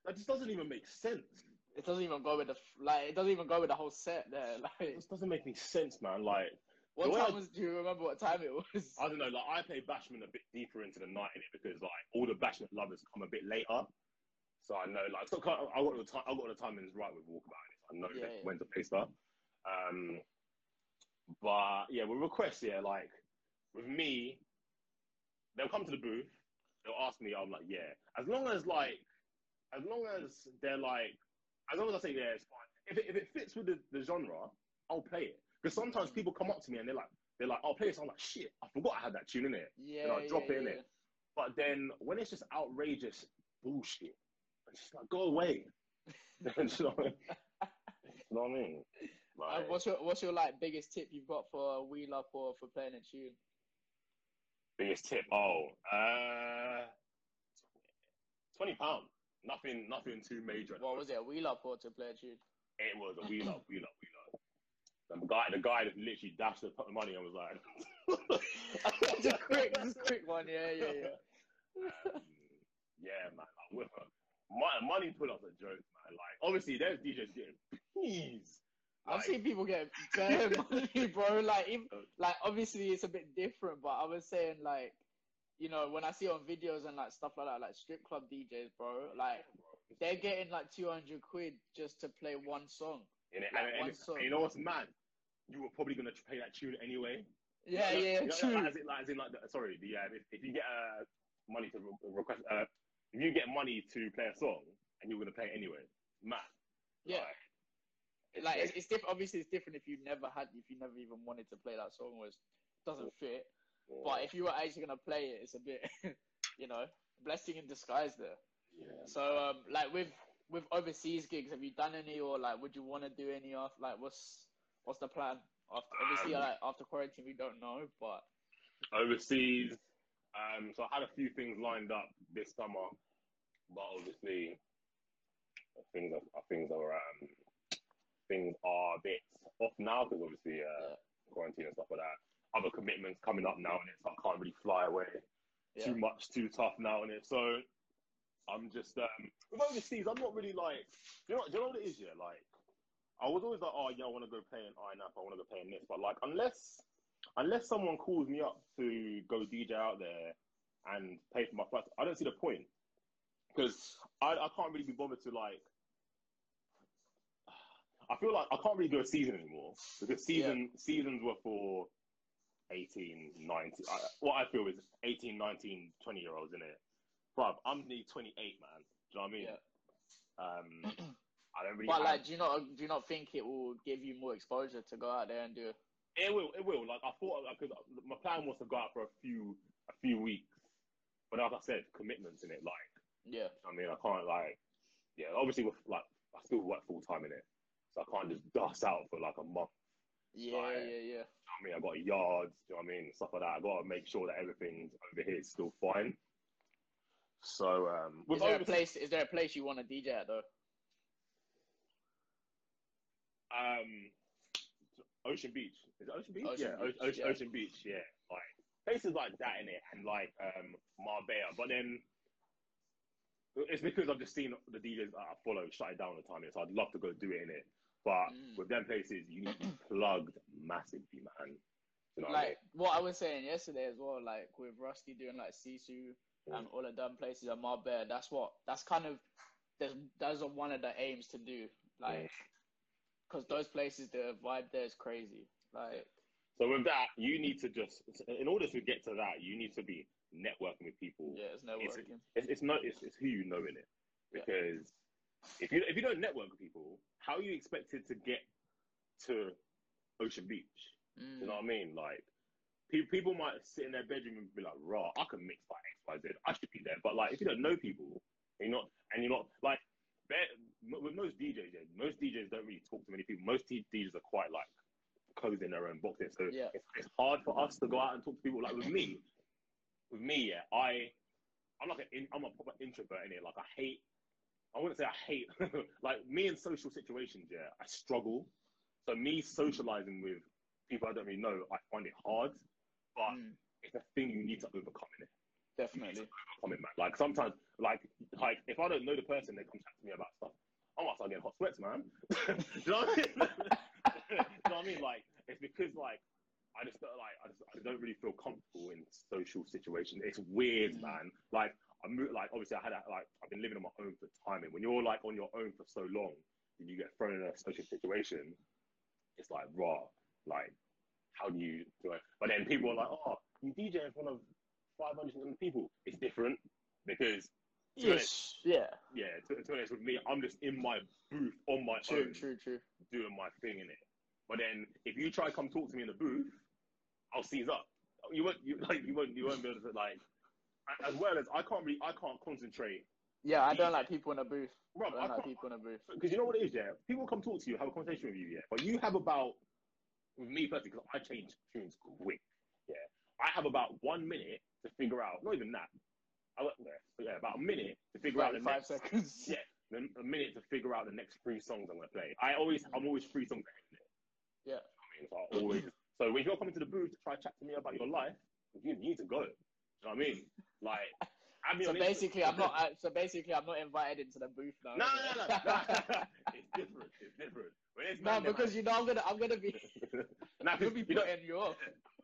That just doesn't even make sense. It doesn't even go with the like. It doesn't even go with the whole set there. Like, it just doesn't make any sense, man. Like. What time I, was, do you remember what time it was? I don't know. Like, I play Bashman a bit deeper into the night in it because like all the Bashman lovers come a bit later, so I know like so I got the time. I got the timings right with Walkabout. I know yeah, yeah. when to play stuff. Um, but yeah, with requests, yeah, like with me, they'll come to the booth. They'll ask me. I'm like, yeah. As long as like, as long as they're like, as long as I say yeah, it's fine. If it, if it fits with the, the genre, I'll play it. Because sometimes people come up to me and they're like, they're like, I'll play this. I'm like, shit, I forgot I had that tune in it. Yeah, and I drop yeah, it in yeah. it. But then when it's just outrageous bullshit, I'm just like, go away. You know what I mean? Like, what's your what's your like biggest tip you've got for a wheel up or for playing a tune? Biggest tip? Oh, uh, twenty pound. Nothing, nothing too major. What was it? A wheel up or to play a tune? It was a wheel up, wheel up, wheel up. The guy, the guy that literally dashed the money and was like, "Just quick, just quick one, yeah, yeah, yeah." Um, yeah, man, like, my money pull-ups are jokes, man. Like, obviously, there's D Js getting peas. Like, I've seen people get bare money, bro. Like, even, like obviously, it's a bit different, but I was saying, like, you know, when I see on videos and like stuff like that, like strip club D Js, bro, like they're getting like two hundred quid just to play one song. And, like, and, and, song, and you know what's mad? You were probably gonna play that tune anyway. Yeah, you know, yeah, you know, true. Like, as, in, like, as in, like, the, sorry, the uh, if, if you get uh, money to re request, uh, if you get money to play a song and you're gonna play it anyway, mad. Yeah, like, it's, like, it's, it's different. Obviously, it's different if you never had, if you never even wanted to play that song, or it doesn't fit. Or, but if you were actually gonna play it, it's a bit, you know, blessing in disguise there. Yeah. So, um, like with. With overseas gigs, have you done any, or like, would you want to do any? After, like, what's what's the plan? After obviously, um, like, after quarantine, we don't know, but overseas. Um, so I had a few things lined up this summer, but obviously, things are things are um, things are a bit off now because obviously uh, yeah. quarantine and stuff like that. Other commitments coming up now, and it's I can't really fly away yeah. too much, too tough now, and it so. I'm just um, with overseas. I'm not really like you know. Do you know what it is? Yeah, like I was always like, oh yeah, I want to go play in I N F. I want to go play in this. But like, unless unless someone calls me up to go D J out there and pay for my flights, I don't see the point because I, I can't really be bothered to like. I feel like I can't really do a season anymore because season yeah. seasons were for eighteen, nineteen. I, what I feel is eighteen, nineteen, twenty year olds in it. Bruv, I'm nearly twenty-eight, man. Do you know what I mean? Yeah. Um, I don't really. But have... like, do you not do you not think it will give you more exposure to go out there and do? It will. It will. Like I thought, because like, my plan was to go out for a few a few weeks, but like I said, commitments in it. Like, yeah. Do you know what I mean, I can't like, yeah. Obviously, with, like I still work full time in it, so I can't just dust out for like a month. Yeah, like, yeah, yeah. Do you know what I mean, I got yards. Do you know what I mean? Stuff like that. I got to make sure that everything's over here is still fine. So, um, is there a place? Is there a place you want to D J at though? Um, Ocean Beach. Is it Ocean Beach? Ocean yeah, Beach, Ocean, yeah, Ocean Beach. Yeah, like places like that in it, and like um, Marbella. But then it's because I've just seen the D Js that I follow shut it down all the time. So I'd love to go do it in it. But mm. with them places, you need to be plugged massively, man. You know like what I, mean? What I was saying yesterday as well, like with Rusky doing like Sisu. And all the dumb places are Marbella. That's what. That's kind of. There's. Those are one of the aims to do. Like, because those places, the vibe there is crazy. Like. So with that, you need to just. In order to get to that, you need to be networking with people. Yeah, it's networking. It's, it's, it's not. It's, it's who you know in it. Because yeah. if you if you don't network with people, how are you expected to get to Ocean Beach? Mm. You know what I mean? Like. People might sit in their bedroom and be like, "Raw, I can mix like X, Y, Z. I should be there." But like, if you don't know people, and you're not, and you're not like, with most D Js, yeah, most D Js don't really talk to many people. Most D Js are quite like closed in their own boxes, so yeah. it's, it's hard for us to go out and talk to people. Like with me, with me, yeah, I I'm like an in, I'm a proper introvert in it. Like I hate, I wouldn't say I hate, like me in social situations, yeah, I struggle. So me socializing with people I don't really know, I find it hard, but mm. it's a thing you need to overcome in it. Definitely. Overcome it, man. Like sometimes, like, like if I don't know the person, they come chat to me about stuff. I might start getting hot sweats, man. Do you know what I mean? Do you know what I mean? Like it's because like, I just don't like. I just I don't really feel comfortable in social situations. It's weird, mm. man. Like I'm like obviously I had a, like I've been living on my own for timing. When you're like on your own for so long, and you get thrown in a social situation, it's like raw. Like how do you do it? But then people are like, oh, you D J in front of five hundred people. It's different because yes, honest, yeah, yeah. To, to be honest with me, I'm just in my booth on my true, own, true, true, doing my thing in it. But then, if you try to come talk to me in the booth, I'll seize up. You won't, you, like, you won't, you won't be able to like. As well as I can't really, I can't concentrate. Yeah, I don't like people in a booth. Bro, I don't I like people in a booth because you know what it is, yeah. People come talk to you, have a conversation with you, yeah. But you have about, with me personally, because I change tunes quick, yeah. I have about one minute to figure out. Not even that. I yeah, about a minute to figure out the next five seconds. Yeah, a minute to figure out the next three songs I'm gonna play. I always, I'm always three songs ahead. Yeah, I mean, so I always. So when you're coming to the booth to try to chat to me about your life, you need to go. Do you know what I mean? Like, I mean, so basically, I'm not. I, so basically, I'm not invited into the booth now. No, no, no, no. It's different. It's different. It's no, because you know, I'm gonna, I'm gonna be. Nah, you'll be putting you off.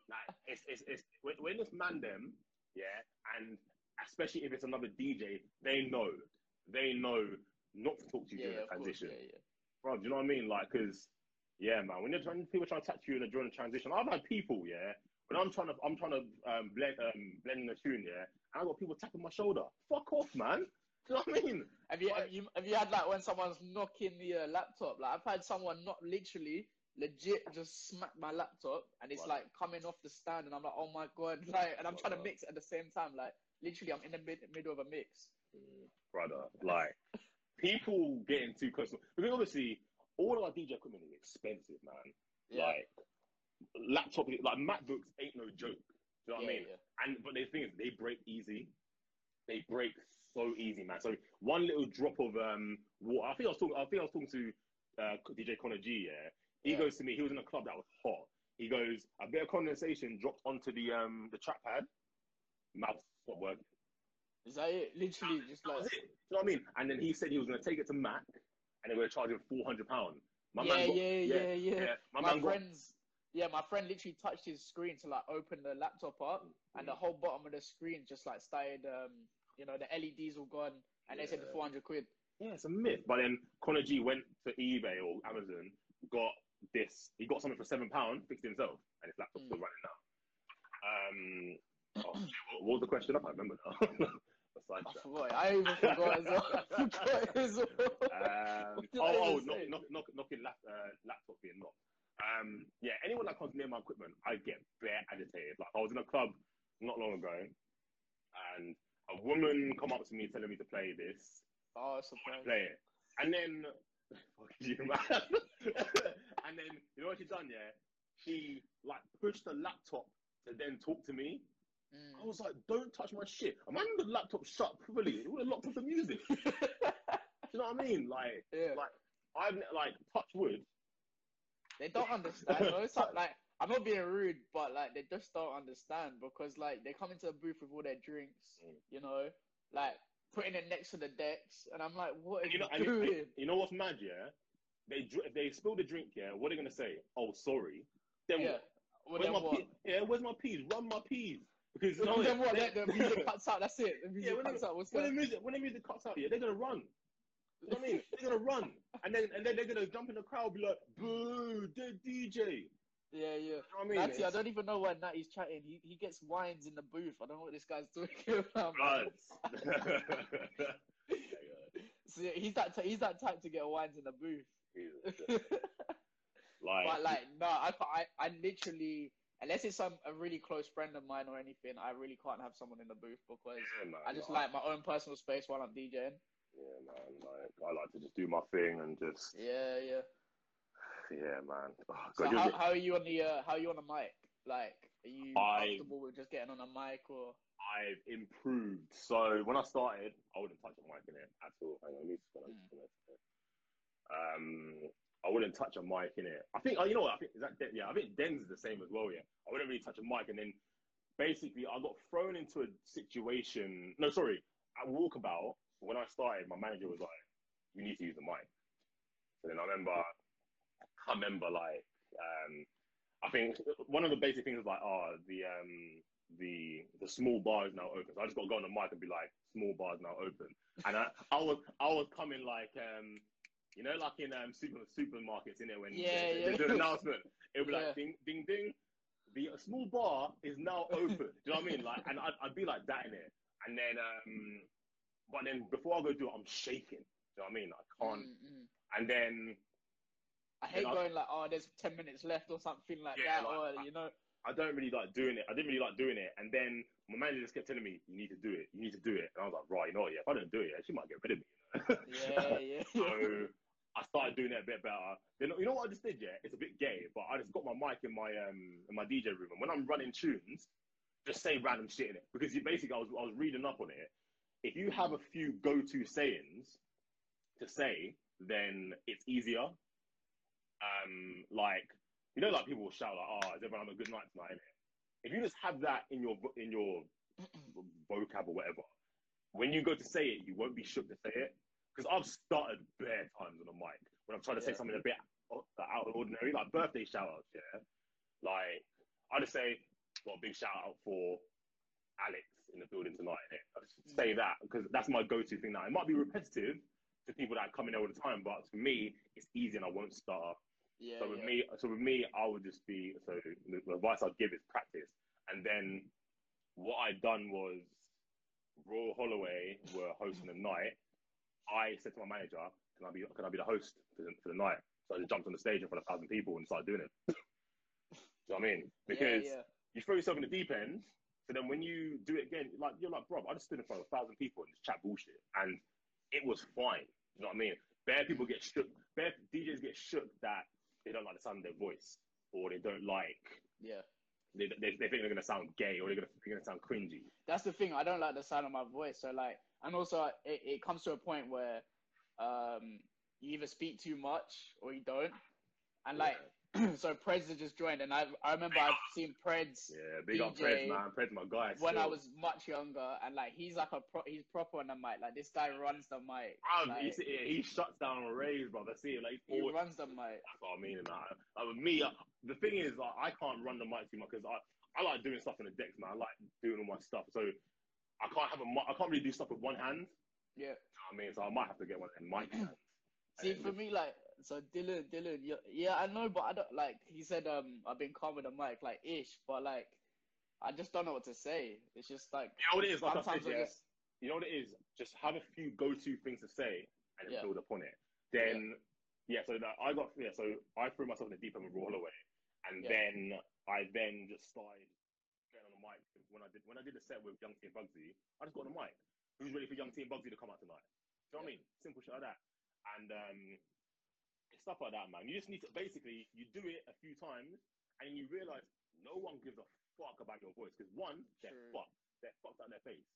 Nah, it's, it's, it's. When, when it's man them, yeah, and especially if it's another D J, they know, they know not to talk to you yeah, during the transition, course, yeah, yeah. Bro. Do you know what I mean? Like, because. Yeah, man. When you're trying, people trying to touch you in a during a transition, I've had people, yeah. When I'm trying to, I'm trying to um, blend, um, blend in a tune, yeah. And I got people tapping my shoulder. Fuck off, man. Do you know what I mean? Have you, like, have you, have you had like when someone's knocking the uh, laptop? Like I've had someone not literally, legit, just smack my laptop, and it's right. like coming off the stand, and I'm like, oh my god, like, and I'm brother. trying to mix at the same time, like literally, I'm in the mid- middle of a mix. Brother, like people getting too close because obviously. All of our D J equipment is expensive, man. Yeah. Like, laptop, like, MacBooks ain't no joke. Do you know what yeah, I mean? Yeah. And but the thing is, they break easy. They break so easy, man. So one little drop of um, water. I think I was talking. I think I was talking to uh, D J Connor G. Yeah, he yeah. goes to me. He was in a club that was hot. He goes, a bit of condensation dropped onto the um the trackpad. Mouth stopped working. Is that it? Literally, that, just that like. Was it. Do you know what I mean? And then he said he was gonna take it to Mac. And they were charging four hundred pounds. My yeah, man got, yeah, yeah, yeah, yeah. My, my man friends, got... yeah, my friend literally touched his screen to like open the laptop up, mm-hmm. and the whole bottom of the screen just like started. Um, you know, the L E Ds were gone, and yeah. they said the four hundred quid. Yeah, it's a myth. But then Connor G went to eBay or Amazon, got this. He got something for seven pound, fixed it himself, and his laptop's mm. still running now. Um, oh, what was the question? I can't remember now. I forgot. I even forgot as well. forgot as well. Um, oh, oh knock, knock, knock, knocking lap, uh, laptop being knocked. Um, yeah, anyone that comes near my equipment, I get bare agitated. Like I was in a club not long ago, and a woman come up to me telling me to play this. Oh, surprise! Play it, and then fuck you, man. And then you know what she done? Yeah, she like pushed the laptop to then talk to me. Mm. I was like, don't touch my shit. I'm having the laptop shut properly. It would have locked off the music. Do you know what I mean? Like, yeah. like I've like touch wood. They don't understand. You know? It's like, like I'm not being rude, but like they just don't understand because like they come into a booth with all their drinks, mm. you know, like putting it next to the decks, and I'm like, what are you, you know, doing? You, you know what's mad? Yeah, they if they spill the drink. Yeah, what are they gonna say? Oh, sorry. Then yeah. What? Well, where's then my what? Pe- yeah, where's my peas? Run my peas. Because no, then what? They, the music cuts out. That's it. The music yeah, when cuts they, out. What's when the music when the music cuts out, yeah, they're gonna run. You know what I mean? They're gonna run, and then and then they're gonna jump in the crowd, be like, "Boo, the D J." Yeah, yeah. You know what I mean? Natty, I don't even know why Natty's chatting. He he gets wines in the booth. I don't know what this guy's doing. So yeah, he's that t- he's that type to get wines in the booth. Like, but like, no, I I I literally. Unless it's some a really close friend of mine or anything, I really can't have someone in the booth because yeah, man, I just like, like my own personal space while I'm DJing. Yeah, man. Like I like to just do my thing and just. Yeah, yeah. Yeah, man. Oh, God, so how, how are you on the uh, how are you on the mic? Like, are you I, comfortable with just getting on a mic or? I've improved. So when I started, I wouldn't touch a mic in it at all. Hang on, let me just gonna, mm. gonna, um, I wouldn't touch a mic in it. I think, oh, you know what? I think is that Den? Yeah, I think Den's the same as well. Yeah, I wouldn't really touch a mic, and then basically I got thrown into a situation. No, sorry, at Walkabout when I started, my manager was like, "You need to use the mic." So then I remember, I remember like, um, I think one of the basic things was like, oh, the um. the the small bar is now open, so I just got to go on the mic and be like, small bar is now open, and I, I was I was coming like um you know, like in um super supermarkets in there when yeah, they, yeah. they do an announcement, it would be yeah. like ding ding ding, the small bar is now open. Do you know what I mean? Like, and I'd, I'd be like that in it, and then um but then before I go do it, I'm shaking. Do you know what I mean? I can't. Mm -mm. And then I hate then going I, like, oh, there's ten minutes left or something like yeah, that, like, or I, you know. I don't really like doing it. I didn't really like doing it. And then my manager just kept telling me, you need to do it. You need to do it. And I was like, right, you know what? Yeah, if I don't do it, she might get rid of me. You know? Yeah, yeah. So I started doing it a bit better. Then, you know what I just did, yeah? It's a bit gay, but I just got my mic in my um in my D J room. And when I'm running tunes, just say random shit in it. Because you basically, I was, I was reading up on it. If you have a few go-to sayings to say, then it's easier. Um, Like... You know, like people will shout like, "Oh, is everyone having a good night tonight?" Innit? If you just have that in your in your vocab or whatever, when you go to say it, you won't be shook to say it. Because I've stuttered bare times on the mic when I'm trying to yeah. say something a bit out of ordinary, like birthday shout outs. Yeah, like I just say, "Got well, a big shout out for Alex in the building tonight." Innit? I just say that because that's my go-to thing now. It might be repetitive to people that come in all the time, but for me, it's easy and I won't stutter. Yeah, so with yeah. me, so with me, I would just be. So the, the advice I'd give is practice. And then what I'd done was, Royal Holloway were hosting a night. I said to my manager, "Can I be? Can I be the host for the, for the night?" So I just jumped on the stage in front of a thousand people and started doing it. Do you know what I mean? Because yeah, yeah. you throw yourself in the deep end. So then when you do it again, like you're like, "Bro, I just stood in front of a thousand people and just chat bullshit," and it was fine. Do you know what I mean? Bare people get shook. Bare D Js get shook that. They don't like the sound of their voice, or they don't like. Yeah. They they, they think they're gonna sound gay, or they're gonna they're gonna sound cringy. That's the thing. I don't like the sound of my voice. So like, and also it, it comes to a point where, um, you either speak too much or you don't, and like, yeah. So Preds has just joined, and I I remember I've seen Preds. Yeah, big up Preds, man. Preds, my guy. When still. I was much younger, and like he's like a pro, he's proper on the mic. Like this guy runs the mic. Um, like, he, he shuts down raves, brother. See it, like he runs the mic. That's what I mean, man. Like with me, I, the thing is, like, I can't run the mic too much because I I like doing stuff in the decks, man. I like doing all my stuff, so I can't have a I can't really do stuff with one hand. Yeah. You know what I mean, so I might have to get one in my hand. See, for me, like, so Dylan, Dylan, yeah, I know, but I don't, like, he said, um, I've been calm with the mic, like, ish, but, like, I just don't know what to say. It's just, like, you know what it is, like I said, yeah. just... you know what it is? Just have a few go-to things to say and yeah. build upon it. Then, yeah, yeah so that I got, yeah, so I threw myself in the deep end with Royal Holloway, and yeah. then I then just started getting on the mic. When I did when I did a set with Young T and Bugsy, I just got on the mic. Who's ready for Young T and Bugsy to come out tonight? Do you know yeah. what I mean? Simple shit like that. And um, stuff like that, man. You just need to, basically, you do it a few times and you realise no one gives a fuck about your voice. Because one, they're True. fucked. They're fucked out their face.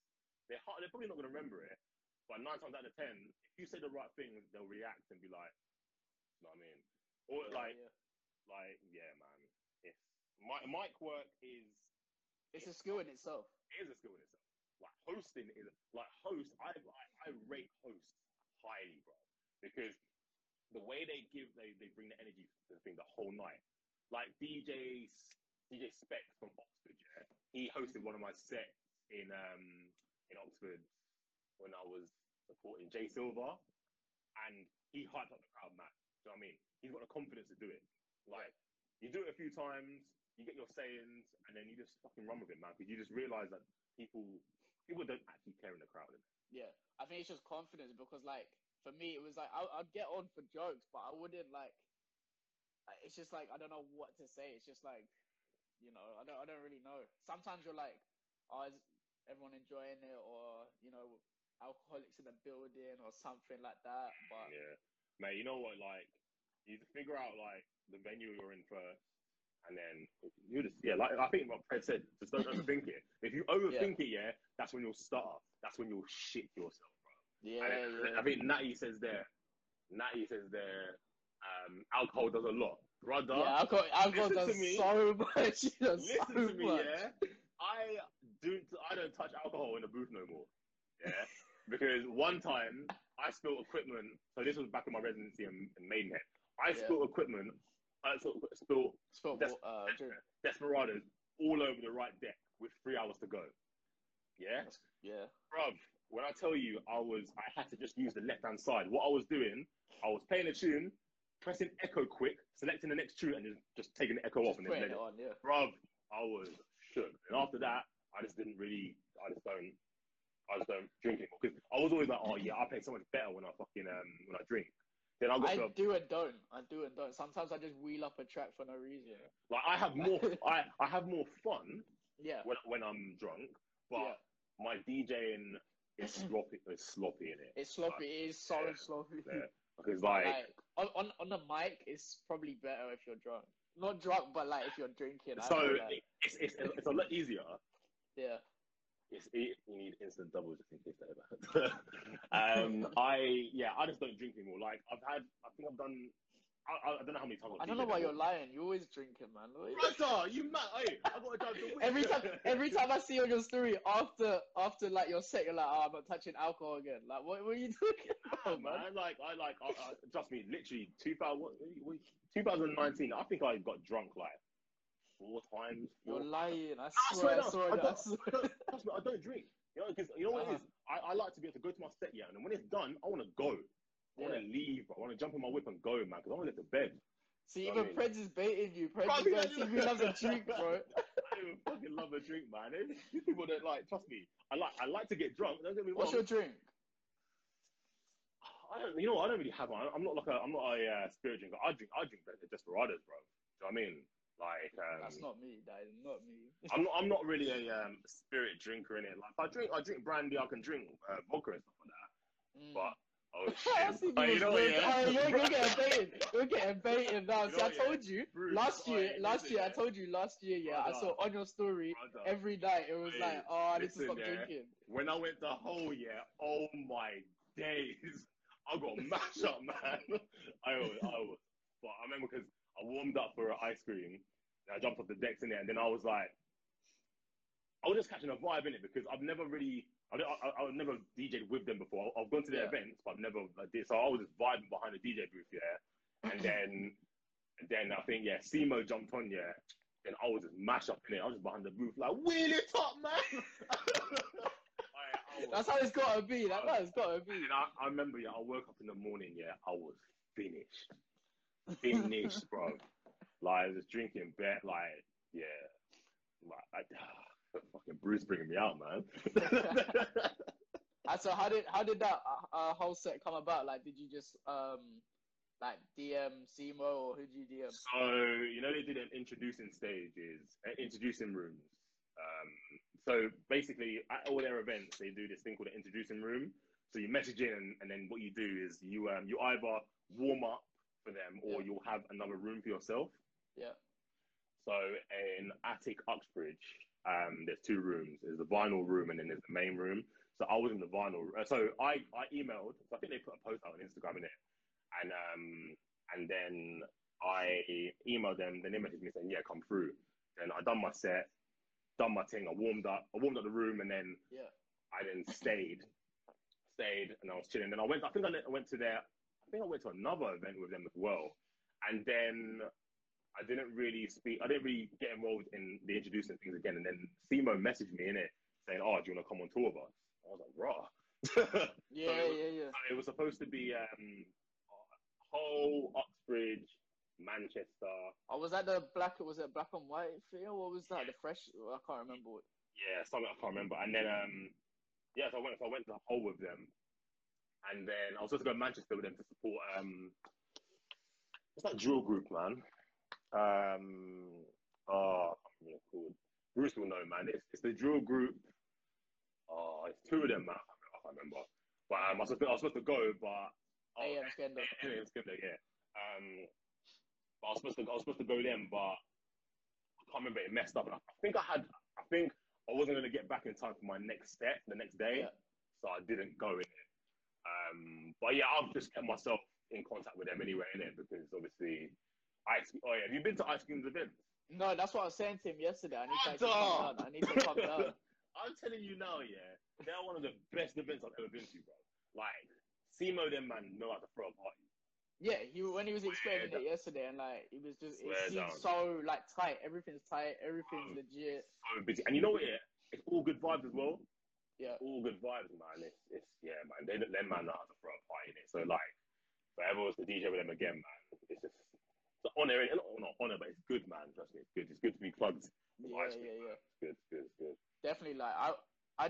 They're, hard, they're probably not going to remember it. But nine times out of ten, if you say the right thing, they'll react and be like, you know what I mean? Or yeah, like, yeah. like, yeah, man. It's, mic, mic work is... It's, it's a skill in itself. It is a skill in itself. Like, hosting is... Like, host, I, I, I rate hosts highly, bro. Because the way they give, they, they bring the energy to the thing the whole night. Like D J D J Specs from Oxford, yeah? He hosted one of my sets in um in Oxford when I was supporting Jay Silver, and he hyped up the crowd, man. Do you know what I mean? He's got the confidence to do it. Like, you do it a few times, you get your sayings, and then you just fucking run with it, man. Because you just realise that people people don't actually care in the crowd. Yeah, I think it's just confidence because like. For me, it was like, I, I'd get on for jokes, but I wouldn't, like, it's just like, I don't know what to say. It's just like, you know, I don't I don't really know. Sometimes you're like, oh, is everyone enjoying it? Or, you know, alcoholics in the building or something like that. But yeah, mate, you know what, like, you figure out, like, the venue you're in first And then you just, yeah, like I think what Fred said, just don't overthink it. If you overthink yeah. it, yeah, that's when you'll stutter. That's when you'll shit yourself, bro. Yeah, and, yeah. I think Natty says there, Natty says there, um, alcohol does a lot. Brother, yeah, alcohol, alcohol does me, so much. It does listen so to me, much. yeah. I, do, I don't touch alcohol in the booth no more. Yeah. Because one time I spilled equipment. So this was back in my residency in, in Maidenhead. I yeah. spilled equipment. I spilled, spilled, spilled Des uh, Desperados all over the right deck with three hours to go. Yeah? That's, yeah. Bruv, when I tell you I was, I had to just use the left-hand side. What I was doing, I was playing a tune, pressing echo quick, selecting the next tune, and just, just taking the echo just off. and then it, it on, yeah. Bruv, I was shook. And after that, I just didn't really, I just don't, I just don't drink anymore. Because I was always like, oh yeah, I play so much better when I fucking, um, when I drink. Then I, got I to, do and don't. I do and don't. Sometimes I just wheel up a track for no reason. Yeah. Like I have more, I, I have more fun. Yeah. When when I'm drunk, but yeah. my DJing is sloppy. It's sloppy in it. It's sloppy. Like, it is so yeah, sloppy. Yeah. Because like, like on, on on the mic, it's probably better if you're drunk. Not drunk, but like if you're drinking. So I know, like... it's it's it's a lot easier. Yeah. It's, it, you need instant doubles just in case that ever. um, I yeah, I just don't drink anymore. Like I've had, I think I've done. I, I don't know how many times. I've I don't know why you're lying. You're always drinking, man. Brother, you mad? Hey, I gotta drive the week. Every time, every time I see on your story after after like your set, you're like, oh, I'm not touching alcohol again. Like, what were you talking about, oh, man? man? Like, I like, I, I, trust me, literally, two thousand nineteen. I think I got drunk like. Four times. Four. You're lying. I swear. I swear. I swear. I don't drink. You know, because you know what uh-huh. it is. I, I like to be able to go to my set, yeah, and when it's done, I want to go. I yeah. want to leave. Bro. I want to jump in my whip and go, man, because I want to get to bed. See, you know even Preds is baiting you. Preds is baiting you. He loves a drink, bro. I don't even fucking love a drink, man. These people don't like. Trust me. I like. I like to get drunk. Don't get me wrong. What's your drink? I don't. You know, I don't really have one. I'm not like a. I'm not a uh, spirit drinker. I drink. I drink Desperados, bro. Do you know what I mean? Like um, that's not me. That is not me. I'm not. I'm not really a um, spirit drinker in it. Like if I drink. I drink brandy. I can drink uh, vodka and stuff like that. Mm. But oh shit! Like, you know what, yeah? oh, you're, you're getting baited. You're getting baited now. You See, know, I told yeah. you Bruce, last year. Right, last listen, year, yeah. I told you last year. Yeah, brother, I saw on your story brother, every night. It was hey, like, oh, I need to stop yeah. drinking. When I went the whole year, oh my days, I got mashed up, man. I was, I was, but I remember because I warmed up for an ice cream. I jumped off the decks in there, and then I was like, I was just catching a vibe in it because I've never really, I, I, I've never D J'd with them before. I've gone to their yeah. events, but I've never like, did. So I was just vibing behind the D J booth, yeah. And then, and then I think yeah, Simo jumped on, yeah. And I was just mashed up in it. I was just behind the booth, like wheel it up, man. I, I was, That's how it's gotta be. That's how it's gotta be. And I, I remember, yeah, I woke up in the morning, yeah, I was finished, finished, bro. Like, I was drinking bad, like, yeah. Like, I, oh, fucking Bruce bringing me out, man. So how did how did that uh, whole set come about? Like, did you just, um, like, D M Simo, or who did you D M? So, you know, they did an introducing stages, uh, introducing rooms. Um, so, basically, at all their events, they do this thing called an introducing room. So, you message in, and, and then what you do is you um, you either warm up for them, or yeah. you'll have another room for yourself. Yeah. So in Attic Uxbridge, um, there's two rooms. There's the vinyl room and then there's the main room. So I was in the vinyl. Uh, so I, I emailed. So I think they put a post out on Instagram in it, and um, and then I emailed them. Then they messaged me saying, "Yeah, come through." Then I done my set, done my thing. I warmed up. I warmed up the room, and then yeah. I then stayed, stayed, and I was chilling. Then I went. I think I went to their. I think I went to another event with them as well, and then. I didn't really speak. I didn't really get involved in the introducing things again. And then Simo messaged me in it saying, "Oh, do you want to come on tour with us?" I was like, "Raw." yeah, so was, yeah, yeah. It was supposed to be um, Hull, Uxbridge, Manchester. Oh, was that the black? Was it black and white feel? What was that? Yeah. The fresh? I can't remember. Yeah, something I can't remember. And then um, yeah, so I went. So I went to Hull with them, and then I was supposed to go to Manchester with them to support um, what's that drill group, man? Um, oh, I'm really cool. Bruce will know, man. It's, it's the drill group. Oh, it's two of them, man. I can't remember. But um, I, was supposed to, I was supposed to go, but oh, A M Skender, yeah. Um, but I was supposed to, I was supposed to go then, but can't remember, it messed up. And I think I had, I think I wasn't going to get back in time for my next set the next day. Yeah. So I didn't go in it. Um, but yeah, I've just kept myself in contact with them anyway, innit? Because obviously, Ice Cream. Oh yeah, have you been to Ice Cream's event? No, that's what I was saying to him yesterday. I need Shut to come down. I need to come down. I'm telling you now, yeah, they're one of the best events I've ever been to, bro. Like, Simo, them man, know how to throw a party. Yeah, he when he was explaining it yesterday, and like it was just it seemed so like tight. Everything's tight. Everything's oh, legit. So busy, and you know what? Yeah, it's all good vibes as well. Yeah, all good vibes, man. It's it's yeah, man. They them man know how to throw a party in it. So like, wherever was the D J with them again, man, it's just it's an honor. Not, not honor, but it's good, man. Trust me, it's good. It's good to be plugged. Yeah, yeah, yeah. Man. It's good, it's good, it's good. Definitely, like I, I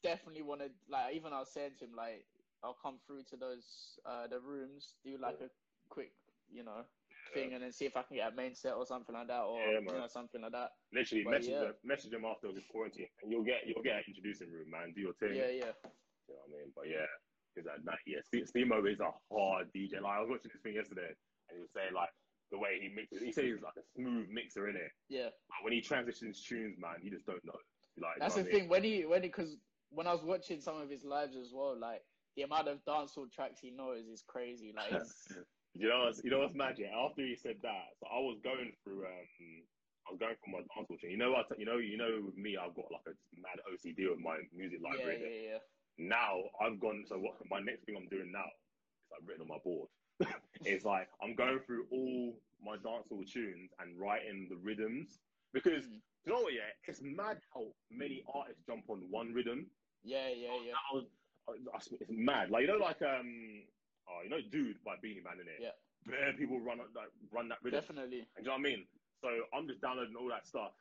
definitely want to like. Even I was saying to him, like, I'll come through to those uh, the rooms, do like yeah. a quick, you know, yeah. thing, and then see if I can get a main set or something like that, or yeah, you know, something like that. Literally, but, message yeah. them, message them after this quarantine, and you'll get you'll get an introducing room, man. Do your thing. Yeah, yeah. You know what I mean? But yeah, because at night, yeah, Simo is a hard D J. Like I was watching this thing yesterday, and he was saying like. The way he mixes, he says he's like a smooth mixer, innit? Yeah. Like when he transitions tunes, man, you just don't know. Like that's the thing. When he, when because when I was watching some of his lives as well, like the amount of dancehall tracks he knows is crazy. Like, it's... you know, what's, you know what's magic? After he said that, so I was going through, um, I was going through my dancehall tune. You know what? You know, you know, with me, I've got like a mad O C D with my music library. Yeah, yeah, yeah. Now I've gone. So what? My next thing I'm doing now is like written on my board. It's like I'm going through all my dancehall tunes and writing the rhythms because mm. you know what, yeah, it's mad how many artists jump on one rhythm. Yeah, yeah, yeah. I was, I was, it's mad. Like you know, like um, oh, you know, Dude by Beanie Man, innit? Yeah. Bare people run like run that rhythm. Definitely. And do you know what I mean? So I'm just downloading all that stuff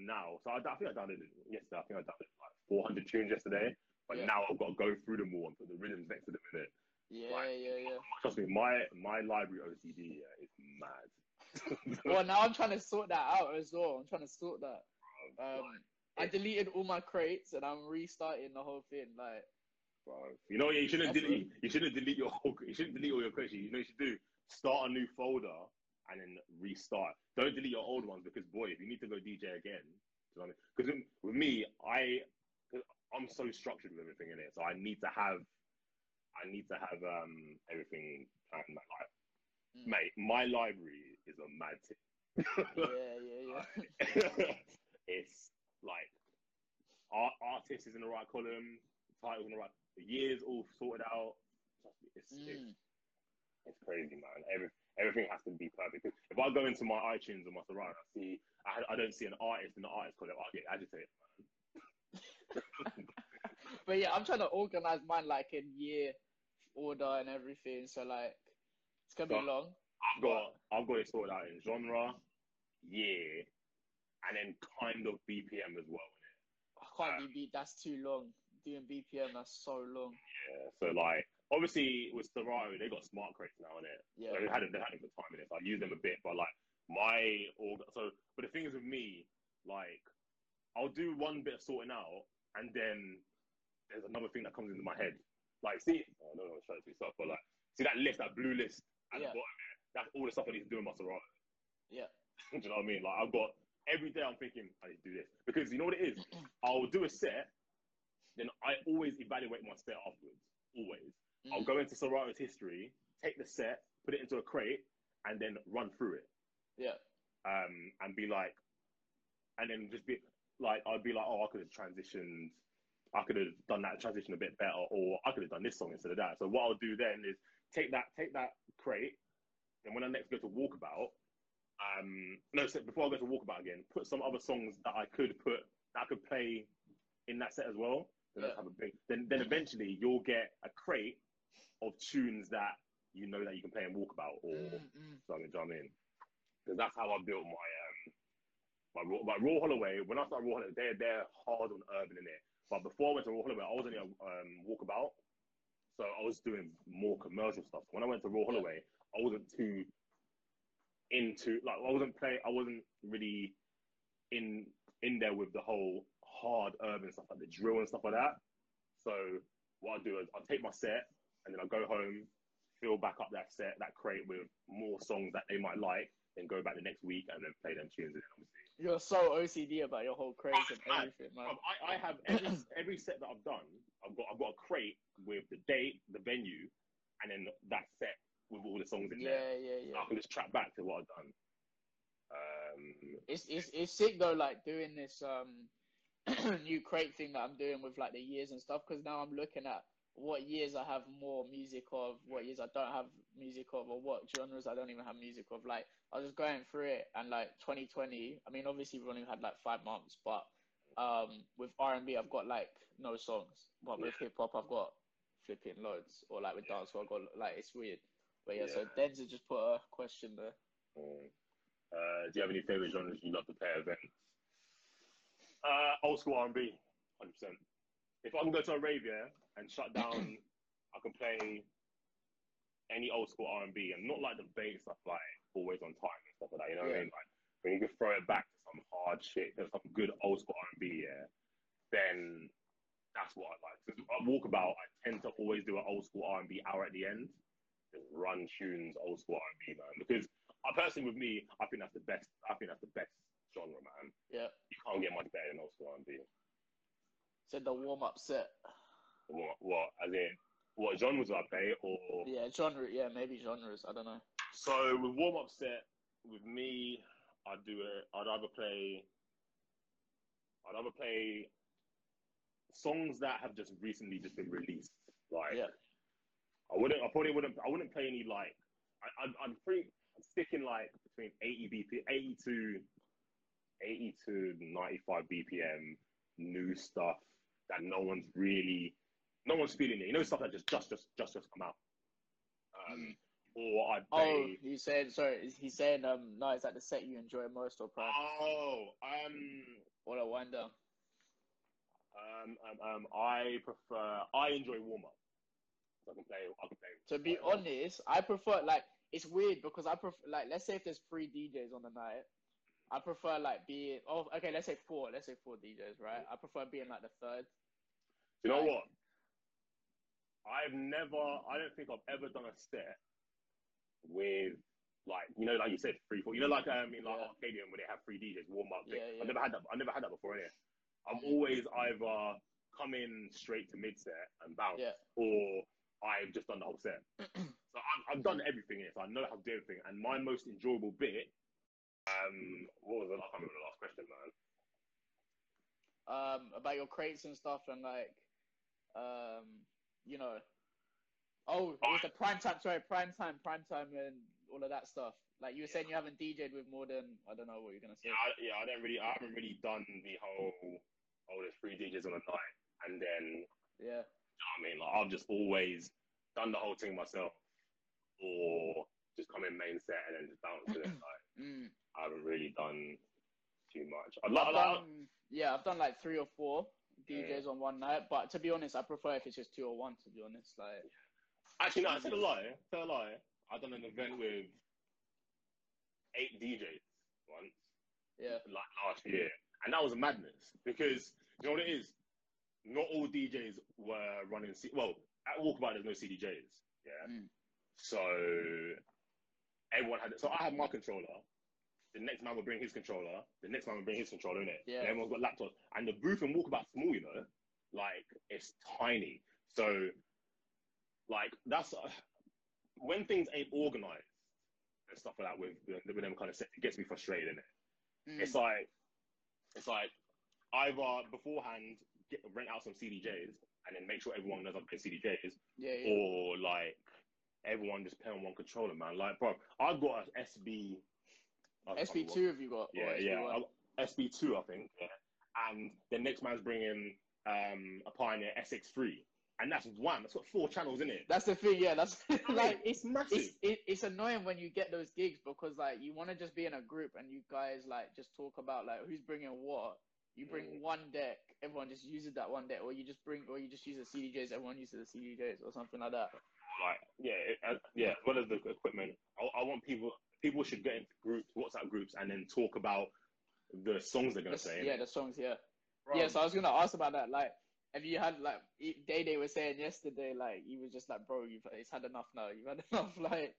now. So I, I think I downloaded yesterday. I think I downloaded like four hundred tunes yesterday. But yeah. now I've got to go through them all and put the rhythms next to them, innit? Yeah, like, yeah, yeah. Trust me, my my library O C D yeah, is mad. Well, now I'm trying to sort that out as well. I'm trying to sort that. Bro, um, I deleted all my crates and I'm restarting the whole thing. Like, bro, you know, yeah, you shouldn't delete. What... You shouldn't delete your whole. You shouldn't delete all your crates. You know, what you should do start a new folder and then restart. Don't delete your old ones because boy, if you need to go D J again, do you know what I mean? Because with me, I I'm so structured with everything in it, so I need to have. I need to have um, everything planned in my life. Mm. Mate, my library is a mad tip. Yeah, yeah, yeah. It's like art, artist is in the right column, titles in the right, the years all sorted out. It's, mm. it's, it's crazy, man. Every, everything has to be perfect. If I go into my iTunes or my Serato, I see I, I don't see an artist in the artist column, I get agitated, man. But yeah, I'm trying to organize mine like in year order and everything, so like it's gonna so be long. I've got I've got it sorted out in genre, year, and then kind of B P M as well. Innit? I can't um, be that's too long. Doing B P M, that's so long. Yeah, so like obviously with Serato, they got smart crates now, innit? Yeah, so they had they had a good time in it. So I use them a bit, but like my order. So, but the thing is with me, like I'll do one bit of sorting out, and then. There's another thing that comes into my head. Like, see, oh, no, no, I'm trying to do stuff, but like, see that list, that blue list at yeah. the bottom there? That's all the stuff I need to do in my Serato. Yeah. Do you know what I mean? Like, I've got, every day I'm thinking, I need to do this. Because you know what it is? I'll do a set, then I always evaluate my set afterwards. Always. Mm. I'll go into Serato's history, take the set, put it into a crate, and then run through it. Yeah. Um, and be like, and then just be, like, I'd be like, oh, I could have transitioned. I could have done that transition a bit better, or I could have done this song instead of that. So what I'll do then is take that, take that crate, and when I next go to Walkabout, um, no, so before I go to Walkabout again, put some other songs that I could put, that I could play in that set as well. Then yeah. have a big, then, then eventually you'll get a crate of tunes that you know that you can play in Walkabout or mm-mm. something. Do you know what I mean? Because that's how I built my um, my, my Royal Holloway. When I started Royal Holloway, they're they're hard on urban in it. But before I went to Royal Holloway, I was only a um, Walkabout, so I was doing more commercial stuff. When I went to Royal Holloway, I wasn't too into like I wasn't play. I wasn't really in in there with the whole hard urban stuff like the drill and stuff like that. So what I do is I take my set and then I go home, fill back up that set, that crate with more songs that they might like, then go back the next week and then play them tunes and then obviously. You're so O C D about your whole crates and everything, man. I, I have every, every set that I've done. I've got I've got a crate with the date, the venue, and then that set with all the songs in yeah, there. Yeah, yeah, so yeah. I can just track back to what I've done. Um, it's it's it's sick though, like doing this um new crate thing that I'm doing with like the years and stuff. Because now I'm looking at what years I have more music of, what years I don't have music of, or what genres I don't even have music of. Like, I was just going through it, and like twenty twenty, I mean, obviously we've only had like five months, but um, with R and B, I've got like no songs, but with yeah. hip hop, I've got flipping loads, or like with yeah. dancehall, I've got like, it's weird. But yeah, yeah. so Denzel just put a question there. Mm. Uh, do you have any favorite genres you love to play at events? Uh, old school R and B, one hundred percent. If I can go to a rave, yeah, and shut down, I can play any old school R and B, and not like the bass stuff, like Always on Time and stuff like that. You know what yeah. I mean? Like when you can throw it back to some hard shit, there's some good old school R and B, yeah. Then that's what I like. Because I walk about, I tend to always do an old school R and B hour at the end. Just run tunes, old school R and B, man. Because I personally, with me, I think that's the best. I think that's the best genre, man. Yeah. You can't get much better than old school R and B. Said the warm-up set. What? What? As in, what genres I play, or yeah, genre. Yeah, maybe genres. I don't know. So with warm-up set, with me, I do it. I'd either play. I'd either play songs that have just recently just been released. Like, yeah. I wouldn't. I probably wouldn't. I wouldn't play any like. I, I'd. I'd pretty I'd stick in like between eighty B P M, eighty to ninety-five B P M, new stuff that no one's really, no one's feeling it. You know, stuff that just, just, just, just, just come out. Um, or I'd play... Oh, he's saying, sorry, he's saying, um, no, is that the set you enjoy most or practice? Oh, um... What a wonder. Um, um, um, I prefer, I enjoy warm-up. So I can play, I can play... To be honest, I prefer, like, it's weird because I prefer, like, let's say if there's three D Js on the night, I prefer like being oh okay let's say four let's say four D Js, right? I prefer being like the third. Do you know like, what? I've never I don't think I've ever done a set with like you know like you said three four you know like I um, mean like yeah. Arcadium where they have three D Js warm up. Yeah, yeah. I've never had that. I've never had that before. Innit? I'm always either come in straight to mid set and bounce, yeah. or I've just done the whole set. So I've, I've done everything in it. So I know how to do everything. And my most enjoyable bit. Um, what was the, I can't remember the last question, man. Um, about your crates and stuff, and like, um, you know, oh, it was the prime time. Sorry, prime time, prime time, and all of that stuff. Like you were yeah. saying, you haven't D J'd with more than I don't know what you're gonna say. Yeah, I, yeah, I don't really, I haven't really done the whole oh, there's three D Js on a night, and then yeah, you know what I mean, like I've just always done the whole thing myself, or just come in main set and then just bounce to it. Like, mm. I haven't really done too much. I've I've done, yeah, I've done like three or four D Js yeah. on one night, but to be honest, I prefer if it's just two or one, to be honest. Like, yeah. Actually, no, I said a lie. I said a lie. I've done an event with eight D Js once, yeah. like last year, and that was madness because, you know what it is? Not all D Js were running, C well, at Walkabout, there's no C D Js, yeah? Mm. So, everyone had it. So, I had my controller. The next man will bring his controller. The next man will bring his controller, innit? Yeah. And everyone's got laptops. And the booth in Walkabout's small, you know? Like, it's tiny. So, like, that's... Uh, when things ain't organised and stuff like that with, with them kind of sets, it gets me frustrated, innit? Mm. It's like... It's like, either beforehand, get, rent out some C D Js and then make sure everyone knows I've played C D Js. Yeah, yeah. Or, like, everyone just play on one controller, man. Like, bro, I've got an S B... S B two have you got? Yeah, yeah. S B two, I think. Yeah. And the next man's bringing um, a Pioneer S X three. And that's one. That's got four channels in it. That's the thing, yeah. That's like, like it's massive. It's, it, it's annoying when you get those gigs because like you want to just be in a group and you guys like just talk about like who's bringing what. You bring mm. one deck, everyone just uses that one deck, or you just bring, or you just use the C D Js, everyone uses the C D Js, or something like that. Like yeah, it, uh, yeah. As well as the equipment, I, I want people. People should get into groups, WhatsApp groups, and then talk about the songs they're going to say. Yeah, the songs, yeah. Right. Yeah, so I was going to ask about that. Like, have you had, like, Day Day was saying yesterday, like, he was just like, bro, you've, it's had enough now. You've had enough, like...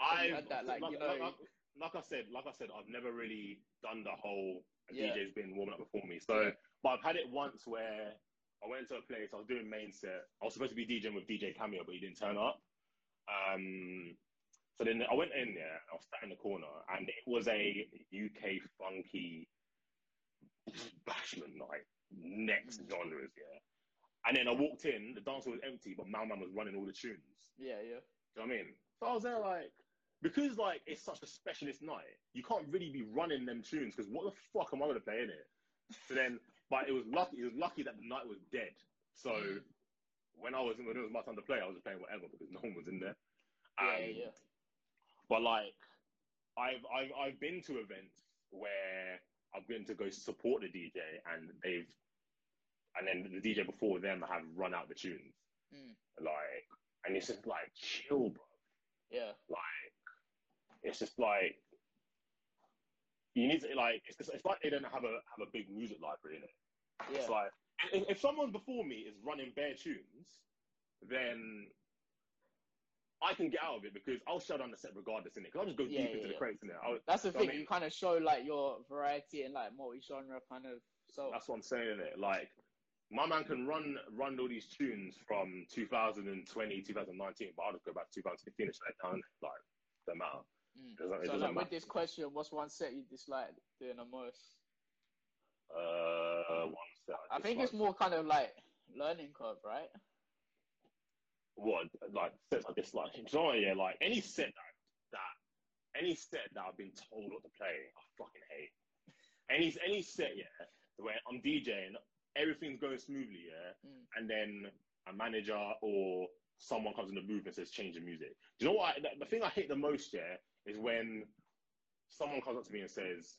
I had that, like, like, you know, like, like, like I said, like I said, I've never really done the whole yeah. D J's been warming up before me. So, but I've had it once where I went to a place, I was doing main set. I was supposed to be DJing with D J Cameo, but he didn't turn up. Um, so then I went in there, I was sat in the corner, and it was a U K funky Bashman night, next genres, yeah. And then I walked in, the dance was empty, but my man was running all the tunes. Yeah, yeah. Do you know what I mean? So I was there like, because like it's such a specialist night, you can't really be running them tunes because what the fuck am I gonna play in it? So then, but it was lucky. It was lucky that the night was dead. So when I was when it was my time to play, I was just playing whatever because no one was in there. Um, yeah, yeah. But like, I've I've I've been to events where I've been to go support the D J and they've, and then the D J before them have run out the tunes. Mm. Like, and it's just like chill, bro. Yeah. Like. It's just like you need to like it's just, it's like they don't have a have a big music library in it. Yeah. It's like if, if someone before me is running bare tunes, then I can get out of it because I'll shut down the set regardless in it. Because I'll just go yeah, deep yeah, into yeah. the crates in there. I'll, that's the thing. I mean? You kind of show like your variety and like multi-genre kind of. So that's what I'm saying. It like my man can run run all these tunes from two thousand twenty, two thousand nineteen, but I'll just go back to two thousand fifteen and shut it down. Like. Them out. Mm. It doesn't, it so like, with this question, what's one set you dislike doing the most? Uh, one set. I, I think it's more kind of like learning curve, right? What like sets I dislike? Sorry, yeah, like any set that that any set that I've been told what to play, I fucking hate. Any any set, yeah, where I'm DJing, everything's going smoothly, yeah, mm. and then a manager or someone comes in the booth and says, change the music. Do you know what? I, the thing I hate the most, yeah, is when someone comes up to me and says,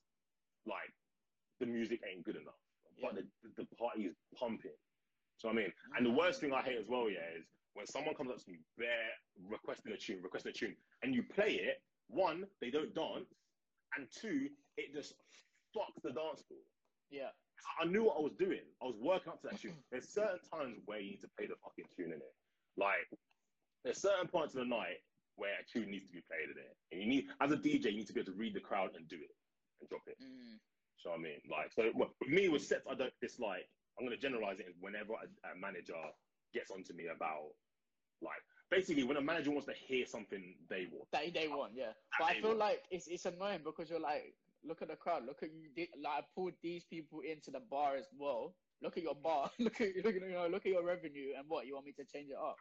like, the music ain't good enough, yeah. but the, the party is pumping. Do you know what I mean? Mm-hmm. And the worst thing I hate as well, yeah, is when someone comes up to me, they're requesting a tune, requesting a tune, and you play it, one, they don't dance, and two, it just fucks the dance floor. Yeah. I knew what I was doing. I was working up to that tune. There's certain times where you need to play the fucking tune in it. Like, there's certain points of the night where a tune needs to be played in it. And you need, as a D J, you need to be able to read the crowd and do it and drop it. Mm. So, I mean, like, so well, with me, with sets I don't dislike, I'm going to generalize it as whenever a, a manager gets onto me about, like, basically when a manager wants to hear something they want. That they want, yeah. But I feel want. like it's it's annoying because you're like, look at the crowd, look at you, like, I pulled these people into the bar as well. Look at your bar, look at, look, you know, look at your revenue and what, you want me to change it up?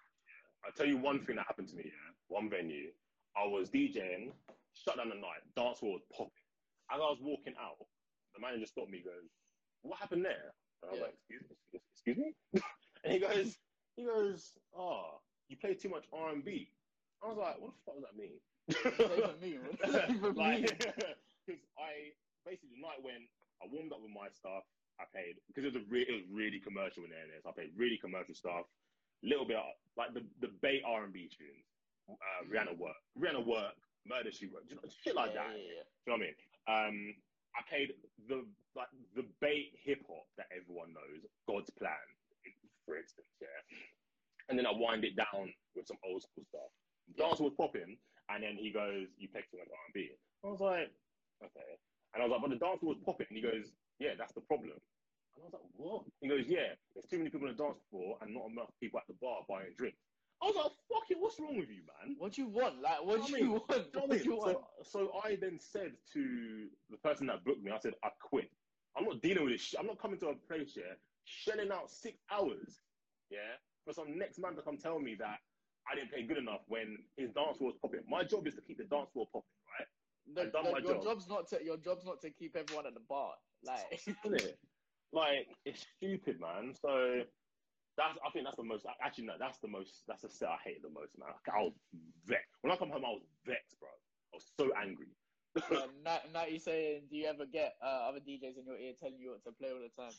I'll tell you one thing that happened to me, yeah. One venue, I was DJing, shut down the night, dance floor was popping. As I was walking out, the manager stopped me, goes, what happened there? And I was yeah. like, excuse me? Excuse me? And he goes, he goes, oh, you play too much R and B. I was like, what the fuck does that mean? What does that even mean? What does that even mean? Because like, I, basically the night when I warmed up with my stuff, I paid, because it was a re it was really commercial in there, so I paid really commercial stuff, little bit of, like the the Bay R and B tunes, uh, mm. Rihanna work, Rihanna work, Murder She Wrote, you know, shit like yeah, that. Yeah, yeah. Do you know what I mean? Um, I paid the like the Bay hip hop that everyone knows, God's Plan, for instance, yeah. And then I wind it down with some old school stuff. Dance yeah. was popping, and then he goes, "You played too much R and B." I was like, "Okay," and I was like, "But the dance was popping," and he goes, yeah, that's the problem. And I was like, what? He goes, yeah, there's too many people on the dance floor and not enough people at the bar buying drinks. I was like, fuck it, what's wrong with you, man? What do you want? Like, what do you want? What do you want? So I then said to the person that booked me, I said, I quit. I'm not dealing with this shit. I'm not coming to a place here, shelling out six hours, yeah, for some next man to come tell me that I didn't play good enough when his dance floor was popping. My job is to keep the dance floor popping, right? No, I've done no, my your job. Job's not to, your job's not to keep everyone at the bar. Like, it? like it's stupid, man. So that's I think that's the most. Actually, no, that's the most. That's the set I hate the most, man. I was vexed when I come home. I was vexed, bro. I was so angry. Uh, now, now you're saying, do you ever get uh, other D Js in your ear telling you what to play all the time?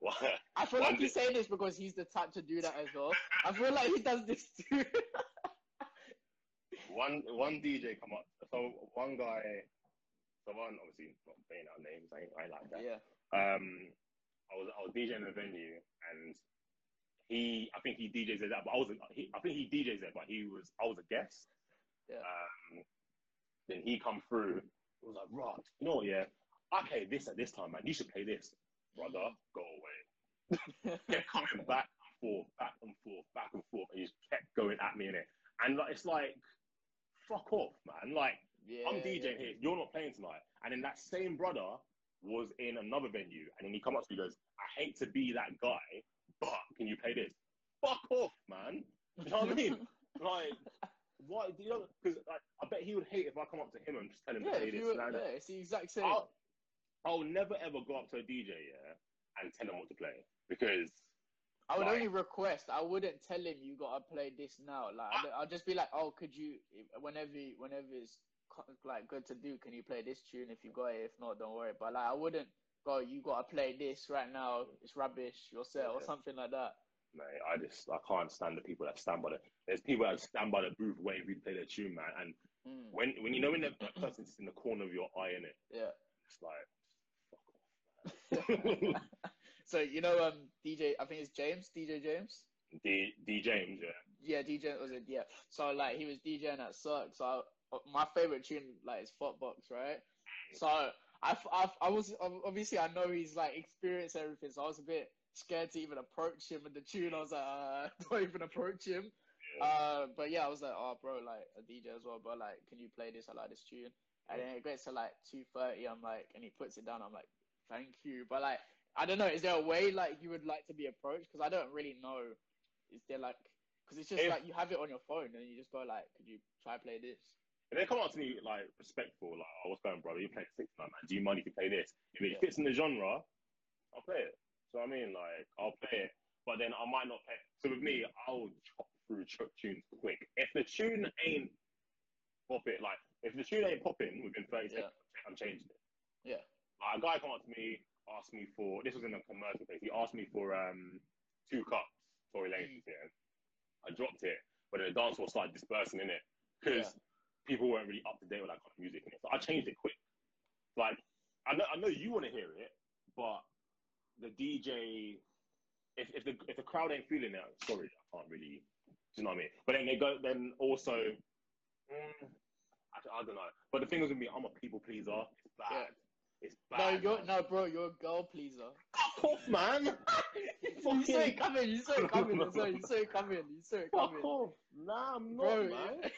What? I feel One like he's saying this because he's the type to do that as well. I feel like he does this too. One one D J come up. So one guy, the one obviously not paying out names. I ain't, I ain't like that. Yeah. Um, I was I was DJing in a venue, and he I think he D Js there, but I was he, I think he D Js there, but he was I was a guest, Yeah. Um, then he come through. It was like, right, you know what, yeah, I played this at this time, man. You should play this. Brother, go away. Kept coming back and forth, back and forth, back and forth. And he just kept going at me, innit? And like, it's like, fuck off, man. Like, yeah, I'm DJing yeah. here. You're not playing tonight. And then that same brother was in another venue. And then he come up to me and goes, I hate to be that guy, but can you play this? Fuck off, man. You know what I mean? Like, why do you know? Because like, I bet he would hate if I come up to him and just tell him yeah, to play this. Were, yeah, it's the exact same. I'll, I'll never ever go up to a D J, yeah, and tell him what to play. Because I would like, only request, I wouldn't tell him you gotta play this now. Like, I, I'll just be like, oh, could you, whenever, whenever it's like good to do, can you play this tune if you got it? If not, don't worry. But like, I wouldn't go, you gotta play this right now, it's rubbish, yourself, yeah. or something like that. Mate, I just, I can't stand the people that stand by the, there's people that stand by the booth waiting for you to play their tune, man. And mm. when, when you know when that person's in the corner of your eye, innit? Yeah. It's like, fuck off, man. So, you know, um, D J, I think it's James, D J James? D, D James, yeah. Yeah, D J, was it, yeah. So, like, he was DJing at Suck. So, I, my favourite tune, like, is Fotbox, right? So, I, I, I was, obviously, I know he's, like, experienced everything, so I was a bit scared to even approach him with the tune. I was like, uh, don't even approach him. Yeah. Uh, but yeah, I was like, oh, bro, like a D J as well, but like, can you play this? I like this tune. And then it gets to like two thirty. I'm like, and he puts it down. I'm like, thank you. But like, I don't know. Is there a way like you would like to be approached? Because I don't really know. Is there like, because it's just if, like you have it on your phone and you just go like, could you try play this? If they come up to me like respectful, like, oh, what's going, brother? You're playing six tonight, man. Do you mind if you play this? If it yeah. fits in the genre, I'll play it. So I mean, like, I'll play it, but then I might not play it. So with me, I'll chop through chop tunes quick. If the tune ain't pop it, like, if the tune ain't popping within thirty seconds, yeah. I'm changing it. Yeah. Like, a guy came up to me, asked me for, this was in a commercial place, he asked me for um two cups, Tory Lanez, yeah. I dropped it, but then the dance floor started dispersing, innit? Because yeah. people weren't really up to date with that kind of music, innit? So I changed it quick. Like, I know, I know you want to hear it, but the D J, if if the if the crowd ain't feeling it, sorry, I can't really. Do you know what I mean? But then they go. Then also, mm, I, I don't know. But the thing is with me, I'm a people pleaser. It's bad. Yeah. It's bad. No, you're man. no, bro. You're a girl pleaser. Fuck off, man. you fucking... saw it coming. You saw it coming. You saw it, you saw it coming. You saw it coming. Fuck off. Nah, I'm not, bro, man. Yeah.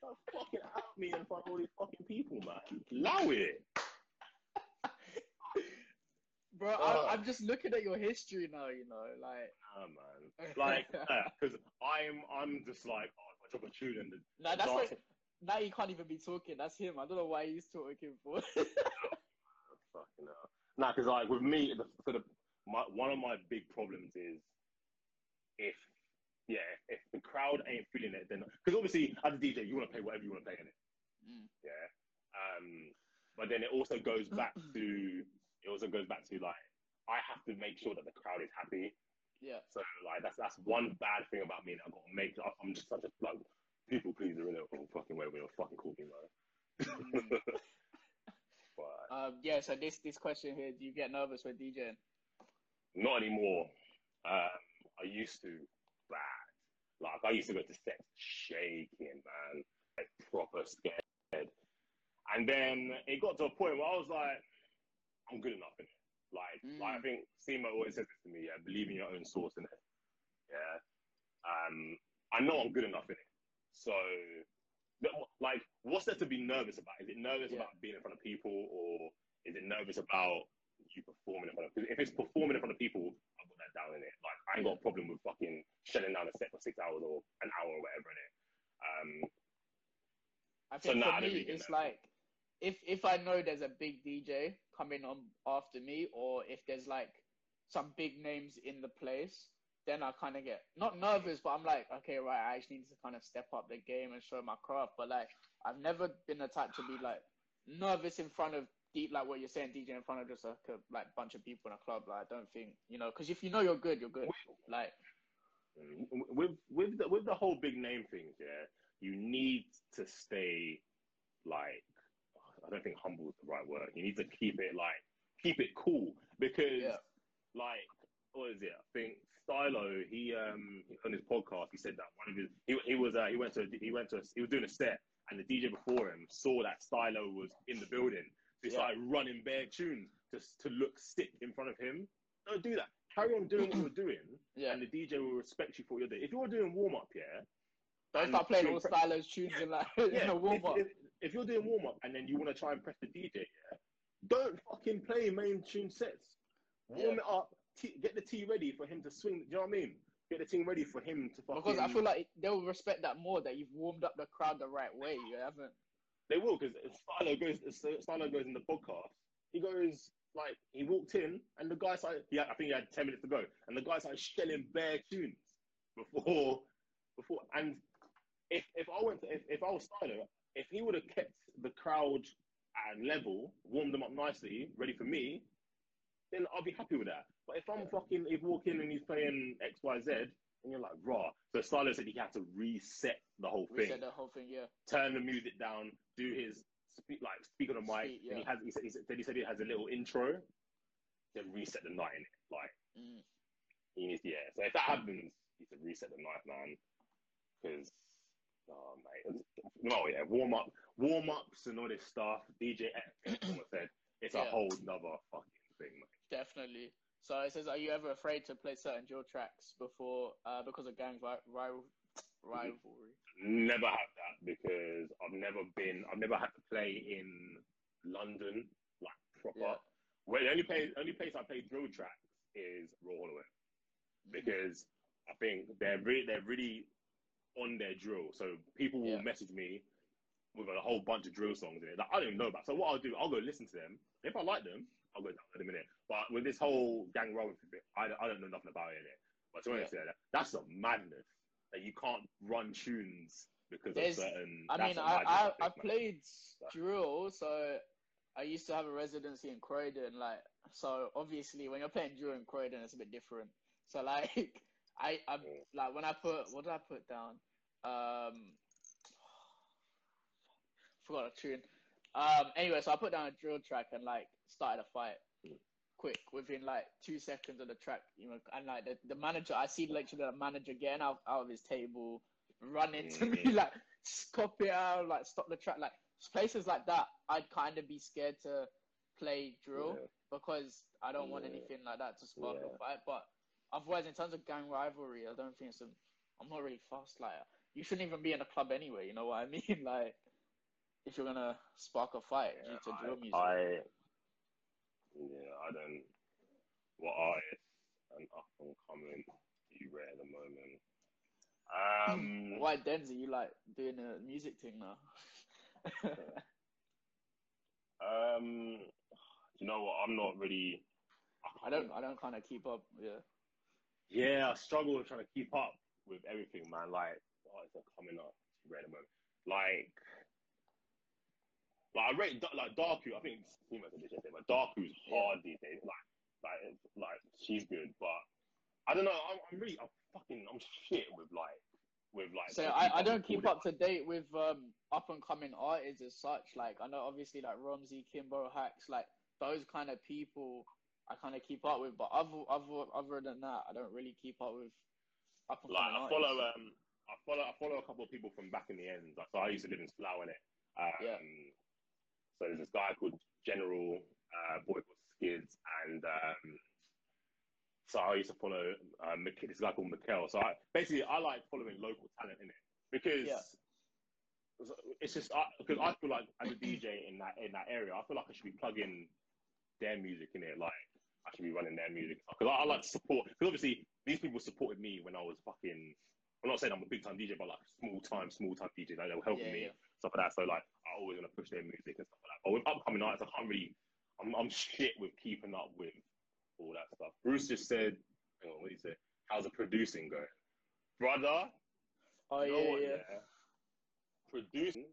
Don't fucking at me in front of all these fucking people, man. Allow it. Bro, I, I'm just looking at your history now, you know, like. Nah, man. Like, because uh, I'm, I'm just like, oh, I drop a tune and the. Nah, that's like, now you can't even be talking. That's him. I don't know why he's talking for. no, fucking hell. Nah, because like with me, the, sort of, my one of my big problems is, if, yeah, if the crowd ain't feeling it, then because obviously as a D J, you want to play whatever you want to play in it. Mm. Yeah. Um, but then it also goes back to. It also goes back to, like, I have to make sure that the crowd is happy. Yeah. So, like, that's that's one bad thing about me that I've got to make. I'm just such a, like, people pleaser in a whole fucking way when you're fucking calling, bro. but, um, yeah, so this, this question here, do you get nervous when DJing? Not anymore. Um, I used to bad. Like, I used to go to sets shaking, man. Like, proper scared. And then it got to a point where I was like, I'm good enough in it. Like, mm. like I think Simo always says this to me, yeah, believe in your own source in it. Yeah. Um, I know I'm good enough in it. So, like, what's there to be nervous about? Is it nervous yeah. about being in front of people, or is it nervous about you performing in front of people? If it's performing in front of people, I've got that down in it. Like, I ain't got a problem with fucking shutting down a set for six hours or an hour or whatever in it. Um, I think so, nah, for me, I really it's like, If if I know there's a big D J coming on after me, or if there's like some big names in the place, then I kind of get not nervous, but I'm like, okay, right, I actually need to kind of step up the game and show my craft. But like, I've never been the type to be like nervous in front of deep, like what you're saying, D J in front of just like a like bunch of people in a club. Like, I don't think, you know, because if you know you're good, you're good. Like with with the, with the whole big name thing, yeah, you need to stay like. I don't think humble is the right word. You need to keep it like, keep it cool because yeah. like what is it? I think Stylo. He um on his podcast he said that one of his he he was uh, he went to he went to he was doing a set and the D J before him saw that Stylo was in the building. So he started yeah. running bare tunes just to look sick in front of him. Don't do that. Carry on doing what you're doing, yeah. and the D J will respect you for what you're doing. If you're doing warm up, yeah. Don't start playing all Stylo's tunes yeah, in like yeah. in a warm up. If, if, if you're doing warm up and then you want to try and press the D J, yeah, don't fucking play main tune sets. Warm yeah. it up. T get the T ready for him to swing. Do you know what I mean? Get the team ready for him to fucking. Because I feel like they'll respect that more that you've warmed up the crowd the right way. You haven't. They will, because Stylo goes. Stylo goes in the podcast. He goes. Like, he walked in, and the guy started, yeah, I think he had ten minutes to go, and the guy started shelling bare tunes before, before, and if, if I went to, if, if I was Stylo, if he would have kept the crowd at level, warmed them up nicely, ready for me, then I'd be happy with that. But if I'm fucking, if walking and he's playing X, Y, Z, and you're like, raw. So Stylo said he had to reset the whole reset thing. Reset the whole thing, yeah. Turn the music down, do his... Speak, like speak on the mic. Speak, yeah. And he has. He said, he said. He said he has a little intro. Then reset the night in it. Like mm. he needs. Yeah. So if that happens, he said reset the night, man. Because oh mate, no, yeah. Warm up, warm ups, and all this stuff. D J, like said, it's yeah. a whole nother fucking thing, mate. Definitely. So it says, are you ever afraid to play certain dual tracks before uh, because of gang rival? rivalry? Never had that because I've never been, I've never had to play in London, like proper. Yeah. Well, the only place, only place I play drill tracks is Royal Holloway because I think they're really, they're really on their drill. So people will yeah. message me with a whole bunch of drill songs in it that I don't even know about. So what I'll do, I'll go listen to them. If I like them, I'll go download them in it. But with this whole gang rivalry bit, I, I don't know nothing about it in it. But to be honest, yeah. that, that's a madness. That you can't run tunes because There's, of certain... I mean, I, I, I, I played so. drill, so I used to have a residency in Croydon, like, so obviously when you're playing drill in Croydon, it's a bit different. So, like, I, I yeah. like when I put... What did I put down? Um, forgot a tune. Um, anyway, so I put down a drill track and, like, started a fight. Quick, within like two seconds of the track, you know, and like the, the manager, I see literally the manager getting out, out of his table, running to me, like, cop it out, like, stop the track. Like, places like that, I'd kind of be scared to play drill yeah. because I don't yeah. want anything like that to spark yeah. a fight. But otherwise, in terms of gang rivalry, I don't think it's a, I'm not really fast. Like, you shouldn't even be in a club anyway, you know what I mean? Like, if you're going to spark a fight yeah, due to I, drill music. I... Yeah, I don't. What artists and up and coming do you rate at the moment? Um, Why, Denzel, you like doing a music thing now? um, you know what? I'm not really. I, I don't. I don't kind of keep up. Yeah. Yeah, I struggle with trying to keep up with everything, man. Like, what artists are coming up do you rate at the moment? Like. Like I rate like Darku. I think Simo said this yesterday, but Darku's hard these days. Like, like, like she's good, but I don't know. I'm, I'm really, I'm fucking, I'm shit with like, with like. So I, I don't keep up to date with um up and coming artists as such. Like I know obviously like Romsey, Kimbo, Hacks, like those kind of people I kind of keep up with. But other other other than that, I don't really keep up with up and coming artists. Like I follow um I follow I follow a couple of people from back in the end. Like, so I used to live in Slough, innit? Um, yeah. So there's this guy called General, uh, boy called Skids, and um, so I used to follow uh, this guy called Mikel. So I, basically, I like following local talent in it because yeah. it's just because I, I feel like as a D J in that in that area, I feel like I should be plugging their music in it. Like I should be running their music because I, I like to support. Because obviously, these people supported me when I was fucking. I'm not saying I'm a big time D J, but like small time, small time D J, like, they were helping yeah, me. Yeah. Stuff like that. So like, I always want to push their music and stuff like that. But with upcoming artists, I can't really. I'm, I'm shit with keeping up with all that stuff. Bruce just said, "Hang on, what did he say? How's the producing going, brother?" Oh you know yeah, what, yeah, yeah. Producing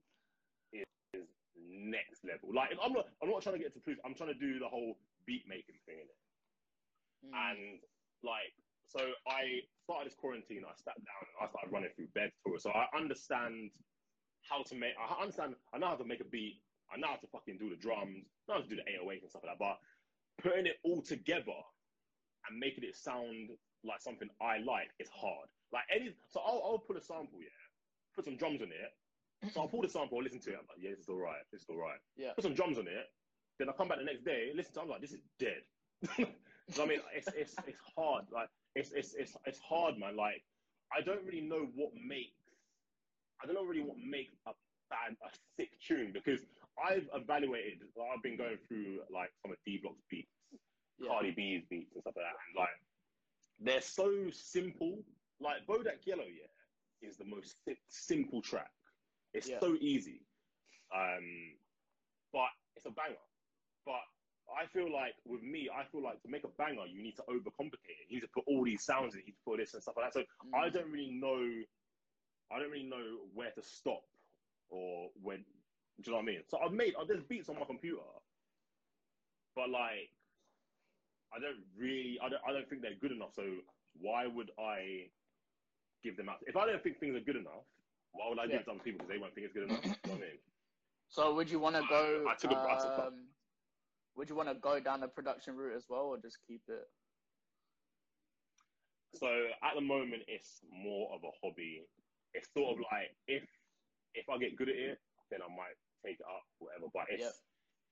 is, is next level. Like, I'm not. I'm not trying to get to produce. I'm trying to do the whole beat making thing in it. Mm. And like, so I started this quarantine. I sat down and I started running through bed tours. So I understand. How to make, I understand, I know how to make a beat, I know how to fucking do the drums, I know how to do the eight oh eight and stuff like that, but putting it all together and making it sound like something I like is hard. Like any, so I'll, I'll put a sample, yeah, put some drums on it. So I'll pull the sample, I'll listen to it. I'm like, yeah, this is all right. This is all right. Yeah. Put some drums on it. Then I come back the next day, listen to it. I'm like, this is dead. So I mean, it's it's it's hard. Like it's it's it's it's hard, man. Like I don't really know what makes. I don't know really what makes a band a sick tune, because I've evaluated. Like, I've been going through like some of D-Block's beats, yeah. Cardi B's beats, and stuff like that. And like they're so simple. Like Bodak Yellow, yeah, is the most si simple track. It's yeah. so easy, um, but it's a banger. But I feel like with me, I feel like to make a banger, you need to overcomplicate it. You need to put all these sounds in, you need to put this and stuff like that. So mm. I don't really know, I don't really know where to stop or when. Do you know what I mean? So I've made there's beats on my computer, but like I don't really, I don't, I don't think they're good enough. So why would I give them out if I don't think things are good enough? Why would I yeah. do it to other people? Because they won't think it's good enough. You know what I mean? So would you want to go? I took a, I took um, would you want to go down the production route as well, or just keep it? So at the moment, it's more of a hobby. It's sort of like if if I get good at it, then I might take it up, whatever. But it's yep.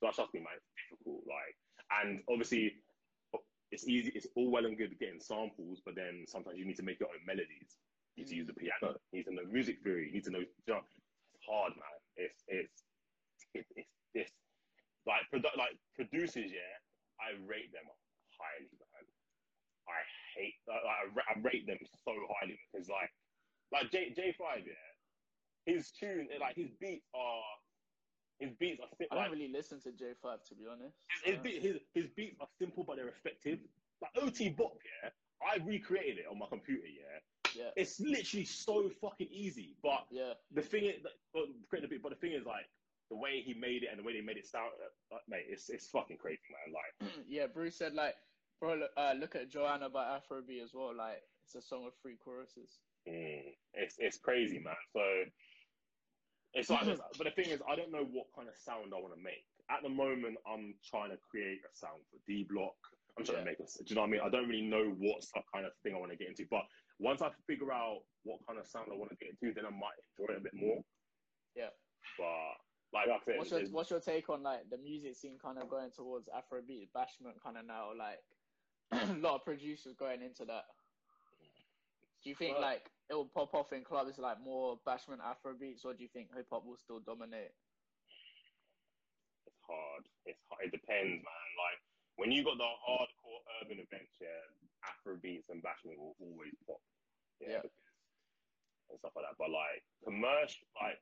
so trust me, man, it's difficult. Like, and obviously, it's easy. It's all well and good getting samples, but then sometimes you need to make your own melodies. You need to use the piano. You need to know music theory. You need to know. You know, it's hard, man. It's it's it's it's, it's like produ like producers. Yeah, I rate them highly, man. I hate. Like, I, I rate them so highly because like like J J Five. Yeah, his tune like his beats are his beats are. I don't like, really listen to J Five, to be honest. His yeah. his, his beats are simple but they're effective. Like O T Bop. Yeah, I recreated it on my computer. Yeah. Yeah. It's literally so fucking easy, but yeah. the thing is, but the thing is, like the way he made it and the way they made it sound, like, mate, it's it's fucking crazy, man. Like, yeah, Bruce said, like, bro, uh, look at Joanna by Afrobeat as well. Like, it's a song with three choruses. Mm, it's it's crazy, man. So it's like, but the thing is, I don't know what kind of sound I want to make at the moment. I'm trying to create a sound for D Block. I'm trying yeah. to make us. Do you know what I mean? I don't really know what kind of thing I want to get into, but once I figure out what kind of sound I want to get into, then I might enjoy it a bit more. Yeah. But like I said, what's your, what's your take on like the music scene kind of going towards Afrobeat, Bashment kind of now? Like a lot of producers going into that. Do you think well, like it will pop off in clubs like more Bashment, Afrobeats, or do you think hip hop will still dominate? It's hard. It's hard. It depends, man. Like. When you got the hardcore urban events, yeah, Afrobeats and Bashment will always pop, yeah, yeah. Because, and stuff like that. But like commercial, like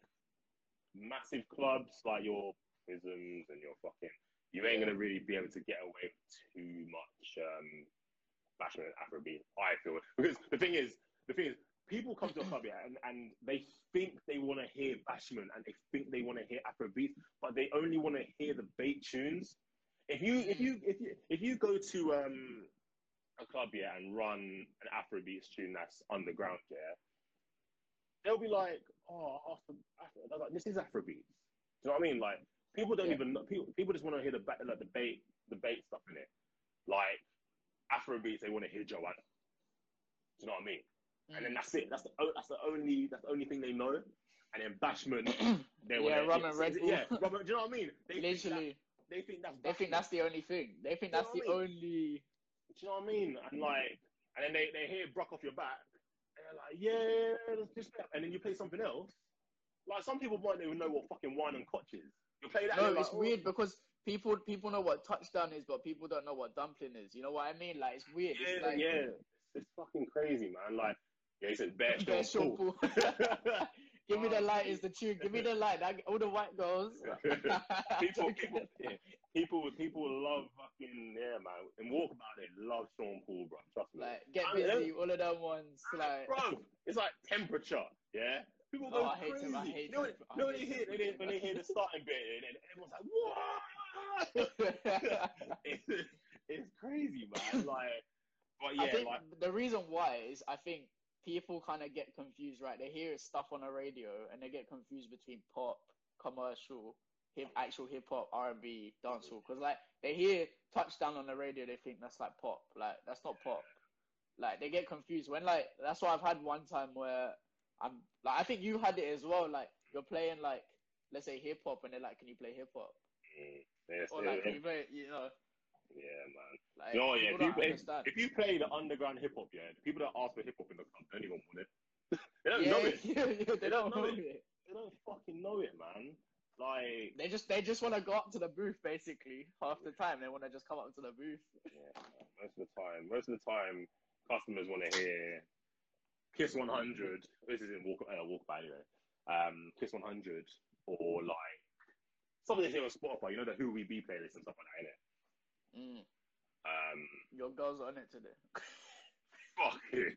massive clubs, like your Prisms and your fucking, you ain't gonna really be able to get away with too much um, Bashment and Afrobeats. I feel because the thing is, the thing is, people come to a club yeah, and and they think they want to hear Bashment and they think they want to hear Afrobeats, but they only want to hear the bait tunes. If you if you if you if you go to um a club yeah and run an Afrobeats tune that's underground yeah, they'll be like, oh, after, after. They're like, this is Afrobeats. Do you know what I mean? Like people don't yeah. even know, people people just want to hear the like the bait the bait stuff in it. Like Afrobeats, they want to hear Joanna. Do you know what I mean? Mm. And then that's it. That's the that's the only that's the only thing they know. And then Bashment, they yeah, rum and Red Bull. Yeah, rum and, do you know what I mean? They literally. They think that's they think that's the only thing. They think that's the only. Do you know what I mean? And like, and then they they hear Brock off your back, and they're like, yeah, just and then you play something else. Like some people might not even know what fucking Wine and Koch is. You play that. No, it's weird because people people know what Touchdown is, but people don't know what Dumpling is. You know what I mean? Like it's weird. Yeah, it's like, yeah, it's, it's fucking crazy, man. Like, yeah, he said bear Sean Paul. Give me the light is the tune. Give me the light. I, all the white girls. people, people, yeah. people, people love fucking yeah, man. And Walkabout, they love Sean Paul, bro. Trust me. Like Get I mean, Busy, all of them ones. Like, bro, it's like Temperature. Yeah, people go oh, I crazy. Hate him, I hate you know, him. No, they hear they, when they hear the starting bit, and everyone's like, "What?" it's, it's crazy, man. Like, but yeah, I think like the reason why is I think. People kind of get confused, right? They hear stuff on the radio and they get confused between pop, commercial, hip actual hip hop, R and B, dancehall. Because like they hear Touchdown on the radio, they think that's like pop. Like that's not pop. Like they get confused when like that's what I've had one time where I'm like I think you had it as well. Like you're playing like let's say hip hop, and they're like, "Can you play hip hop?" Mm, or like you, play, you know. Yeah, man. Like, oh, yeah. If you, if, if you play the underground hip hop, yeah, the people that ask for hip hop in the club, don't even want it. They don't yeah, know it. Yeah, yeah, they, they don't, don't know it. it. They don't fucking know it, man. Like they just they just want to go up to the booth, basically. Half the time, they want to just come up to the booth. Yeah, most of the time, most of the time, customers want to hear Kiss One Hundred. This is in Walk uh, Walkabout anyway. Um, Kiss One Hundred or like something they hear on Spotify. You know the Who We Be playlist and stuff like that, innit? Mm. Um, Your girls are on it today. Fuck it,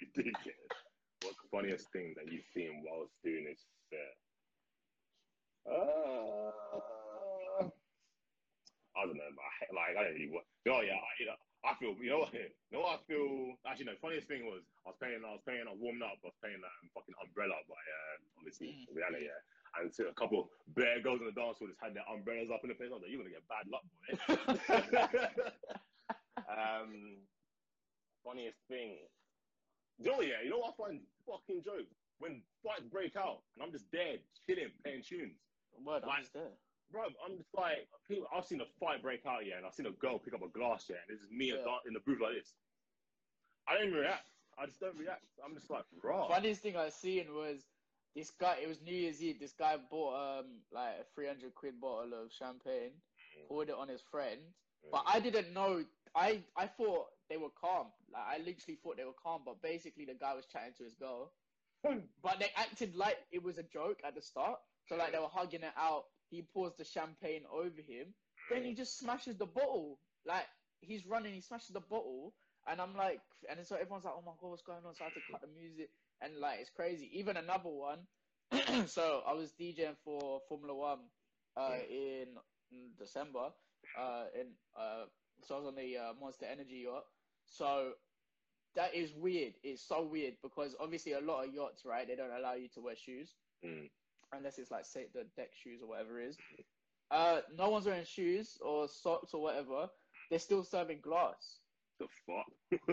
you did get it. What's the funniest thing that you've seen whilst doing this? Uh, uh, I don't know. I, like I don't really what. Oh yeah, I, you know, I feel. You know what? You know what I feel. Actually, no. Funniest thing was I was playing. I was playing. I warmed up. I was playing um, fucking Umbrella by uh, obviously mm. Rihanna. Yeah. And so a couple of bare girls on the dance floor just had their umbrellas up in the place. I was like, you're going to get bad luck, boy. um, funniest thing. You know, yeah, you know what I find fucking joke? When fights break out and I'm just there chilling, playing tunes. Word, like, I'm just there. Bro, I'm just like, people, I've seen a fight break out, yeah, and I've seen a girl pick up a glass, yeah, and it's just me yeah. and in the booth like this. I don't even react. I just don't react. I'm just like, bro. Funniest thing I've seen was... This guy, it was New Year's Eve. This guy bought um like a three hundred quid bottle of champagne, mm. poured it on his friend. Mm. But I didn't know. I, I thought they were calm. Like I literally thought they were calm. But basically, the guy was chatting to his girl. But they acted like it was a joke at the start. So like they were hugging it out. He pours the champagne over him. Then he just smashes the bottle. Like he's running, he smashes the bottle, and I'm like, and so everyone's like, oh my god, what's going on? So I had to cut the music. And, like, it's crazy. Even another one. So, I was DJing for Formula One uh, in December. Uh, in, uh, so, I was on the uh, Monster Energy yacht. So, that is weird. It's so weird because, obviously, a lot of yachts, right, they don't allow you to wear shoes. Mm. Unless it's, like, say, the deck shoes or whatever it is. Uh, no one's wearing shoes or socks or whatever. They're still serving glass. The fuck?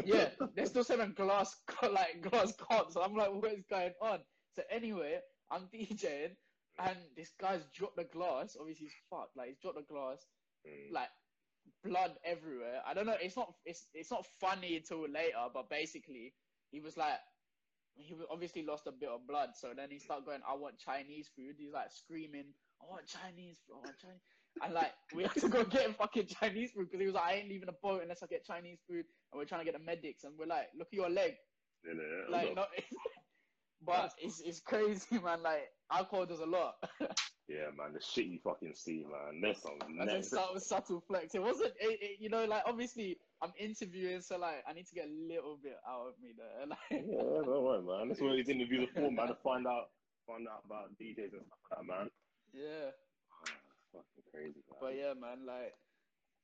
Yeah, they're still selling glass, like glass cups. I'm like, what is going on? So anyway, I'm DJing, and this guy's dropped the glass. Obviously, he's fucked. Like he's dropped the glass, mm. like blood everywhere. I don't know. It's not. It's it's not funny until later. But basically, he was like, he obviously lost a bit of blood. So then he started going, "I want Chinese food." He's like screaming, "I want Chinese food! I want Chinese!" And like we had to go get fucking Chinese food because he was like, "I ain't leaving the boat unless I get Chinese food." And we're trying to get the medics, and we're like, "Look at your leg!" Yeah, yeah, like, no, it's, but it's it's crazy, man. Like alcohol does a lot. Yeah, man, the shit you fucking see, man. That's something. That's subtle, subtle flex. It wasn't, it, it, you know, like obviously I'm interviewing, so like I need to get a little bit out of me there. Like, yeah, don't worry, man. That's where he's interviewing the form, man, to find out find out about D Js and stuff like that, man. Yeah. Oh, that's fucking crazy, man. But yeah, man, like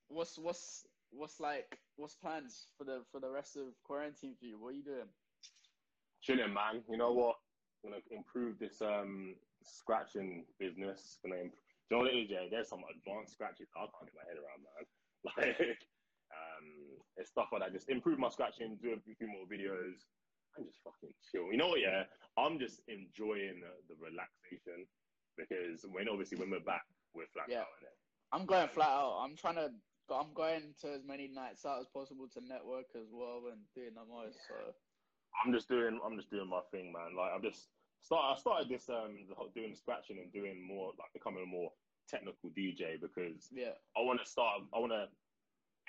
what's what's what's like what's plans for the for the rest of quarantine for you? What are you doing? Chilling, man. You know what? I'm gonna improve this um scratching business. Gonna improve you know what it is, yeah, there's some advanced scratches I can't get my head around, man. Like um it's stuff like that. Just improve my scratching, do a few more videos, and just fucking chill. You know what, yeah? I'm just enjoying the, the relaxation. Because when obviously when we're back, we're flat yeah. out in it. I'm going flat out. I'm trying to. I'm going to as many nights out as possible to network as well and doing the most. Yeah. So I'm just doing. I'm just doing my thing, man. Like I'm just start. I started this um doing scratching and doing more like becoming a more technical D J because yeah. I want to start. I want to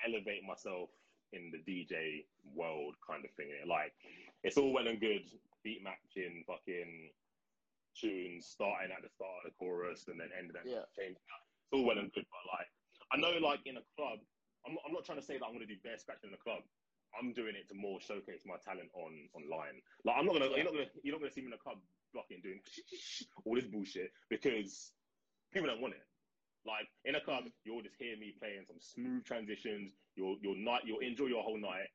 elevate myself in the D J world, kind of thing. Like it's all well and good beat matching, fucking. Tunes starting at the start of the chorus and then ending at yeah. changing up. It's all well and good, but like I know, like in a club, I'm I'm not trying to say that I'm gonna do bare scratching in a club. I'm doing it to more showcase my talent on online. Like I'm not gonna, yeah. you're not gonna, you're not gonna see me in a club blocking doing all this bullshit because people don't want it. Like in a club, you'll just hear me playing some smooth transitions. You'll you'll night, you'll enjoy your whole night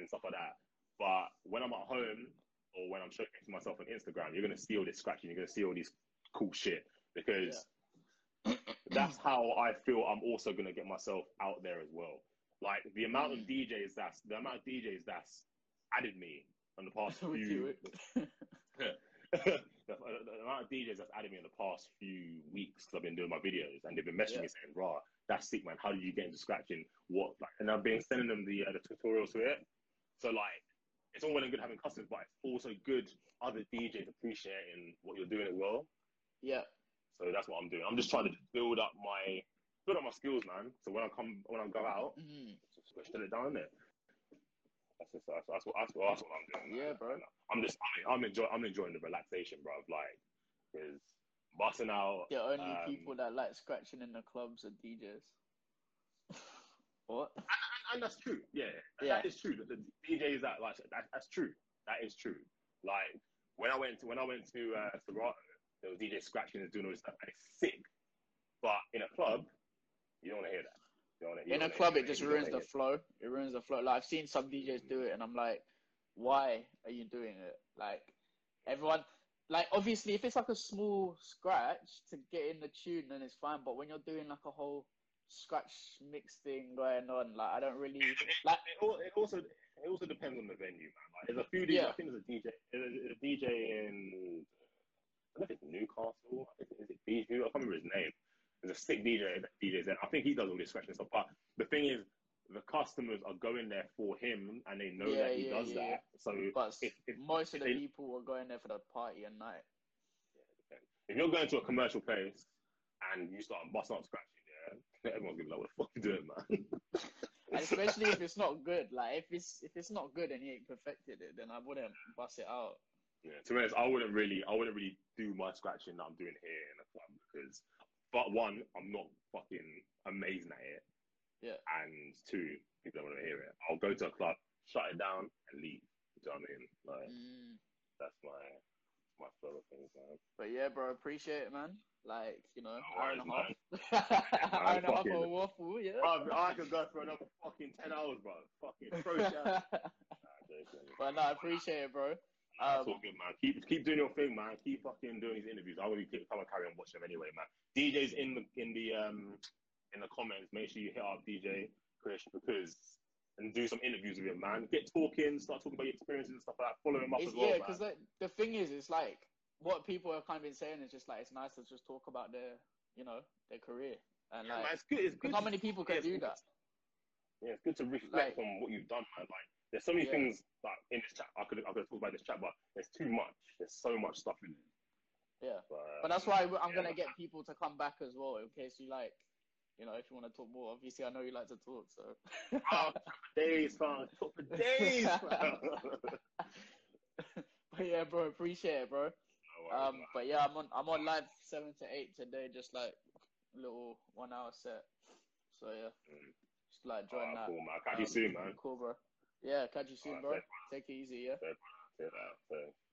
and stuff like that. But when I'm at home. Or when I'm showcasing myself on Instagram, you're gonna see all this scratching, you're gonna see all these cool shit because yeah. that's how I feel I'm also going to get myself out there as well. Like, the amount of D Js that's, the amount of D Js that's added me in the past few... the, the amount of D Js that's added me in the past few weeks, because I've been doing my videos, and they've been messaging yeah. me saying, "Rah, that's sick, man. How did you get into scratching? What?" Like, and I've been sending them the, uh, the tutorials to it. So, like, it's all well and good having customers, but it's also good other D Js appreciating what you're doing as well. Yeah. So that's what I'm doing. I'm just trying to build up my build up my skills, man. So when I come, when I go out, mm-hmm. just shut it down there. That's just, that's, that's, what, that's, what, that's what I'm doing. Man. Yeah, bro. I'm just I'm, I'm enjoying I'm enjoying the relaxation, bro. Like, because busting out. The only um, people that like scratching in the clubs are D Js. What? And, and, and that's true. Yeah, yeah, that is true. The, the D Js that like that, that's true. That is true. Like when I went to when I went to uh, Serato. There was D J scratching and doing all this stuff, and it's sick. But in a club, you don't want to hear that. You don't wanna, you in don't a club, hear, it just ruins the flow. It ruins the flow. Like, I've seen some D Js do it, and I'm like, why are you doing it? Like, everyone, like, obviously, if it's like a small scratch to get in the tune, then it's fine. But when you're doing like a whole scratch mix thing going on, like, I don't really like. It also it also depends on the venue, man. Like, there's a few D Js. Yeah. I think there's a D J. There's a D J in. I don't know if it's Newcastle. Is it, is it B J? I can't remember his name. There's a sick D J that D Js in. I think he does all this scratching stuff. But the thing is, the customers are going there for him, and they know yeah, that he yeah, does yeah. that. So, but if, if, most if of the they, people are going there for the party and night. Yeah, if you're going to a commercial place and you start busting up scratching, yeah, everyone's gonna be like, "What the fuck you doing, man?" And especially if it's not good. Like if it's if it's not good and he ain't perfected it, then I wouldn't bust it out. Yeah, to be honest, I wouldn't really, I wouldn't really do my scratching that I'm doing here in a club because, but one, I'm not fucking amazing at it. Yeah. And two, people don't want to hear it. I'll go to a club, shut it down, and leave. Do you know what I mean? Like, mm. that's my, my flow of things, man. But yeah, bro, appreciate it, man. Like, you know, hour and a half. Hour and a half or waffle, yeah. Bro, I could go for another fucking ten hours, bro. Fucking pro shout. But no, I appreciate it, bro. Um, That's all good, man. Keep keep doing your thing, man. Keep fucking doing these interviews. I will be come and carry on watching them anyway, man. D Js in the in the um in the comments. Make sure you hit up D J Chris because and do some interviews with him, man. Get talking, start talking about your experiences and stuff like that. Follow him up it's, as well, yeah, man. Yeah, because the, the thing is, it's like what people have kind of been saying is just like it's nice to just talk about their you know their career and yeah, like man, it's good. It's good. How many people can yeah, do that? Yeah, it's good to reflect like, on what you've done, man. Like. There's so many yeah. things like in this chat. I could I could talk about this chat, but there's too much. There's so much stuff in it. Yeah, but, but that's why I'm yeah. gonna get people to come back as well in case you like, you know, if you want to talk more. Obviously, I know you like to talk, so. Oh, talk for days, man. Talk for days. But yeah, bro, appreciate it, bro. No worries, um, man. But yeah, I'm on I'm on live seven to eight today, just like little one hour set. So yeah, mm. just like join oh, that. Cool, man. Catch um, you soon, man. Cool, bro. Yeah, catch you soon, right, bro. Take it easy, yeah? Fair, fair, fair.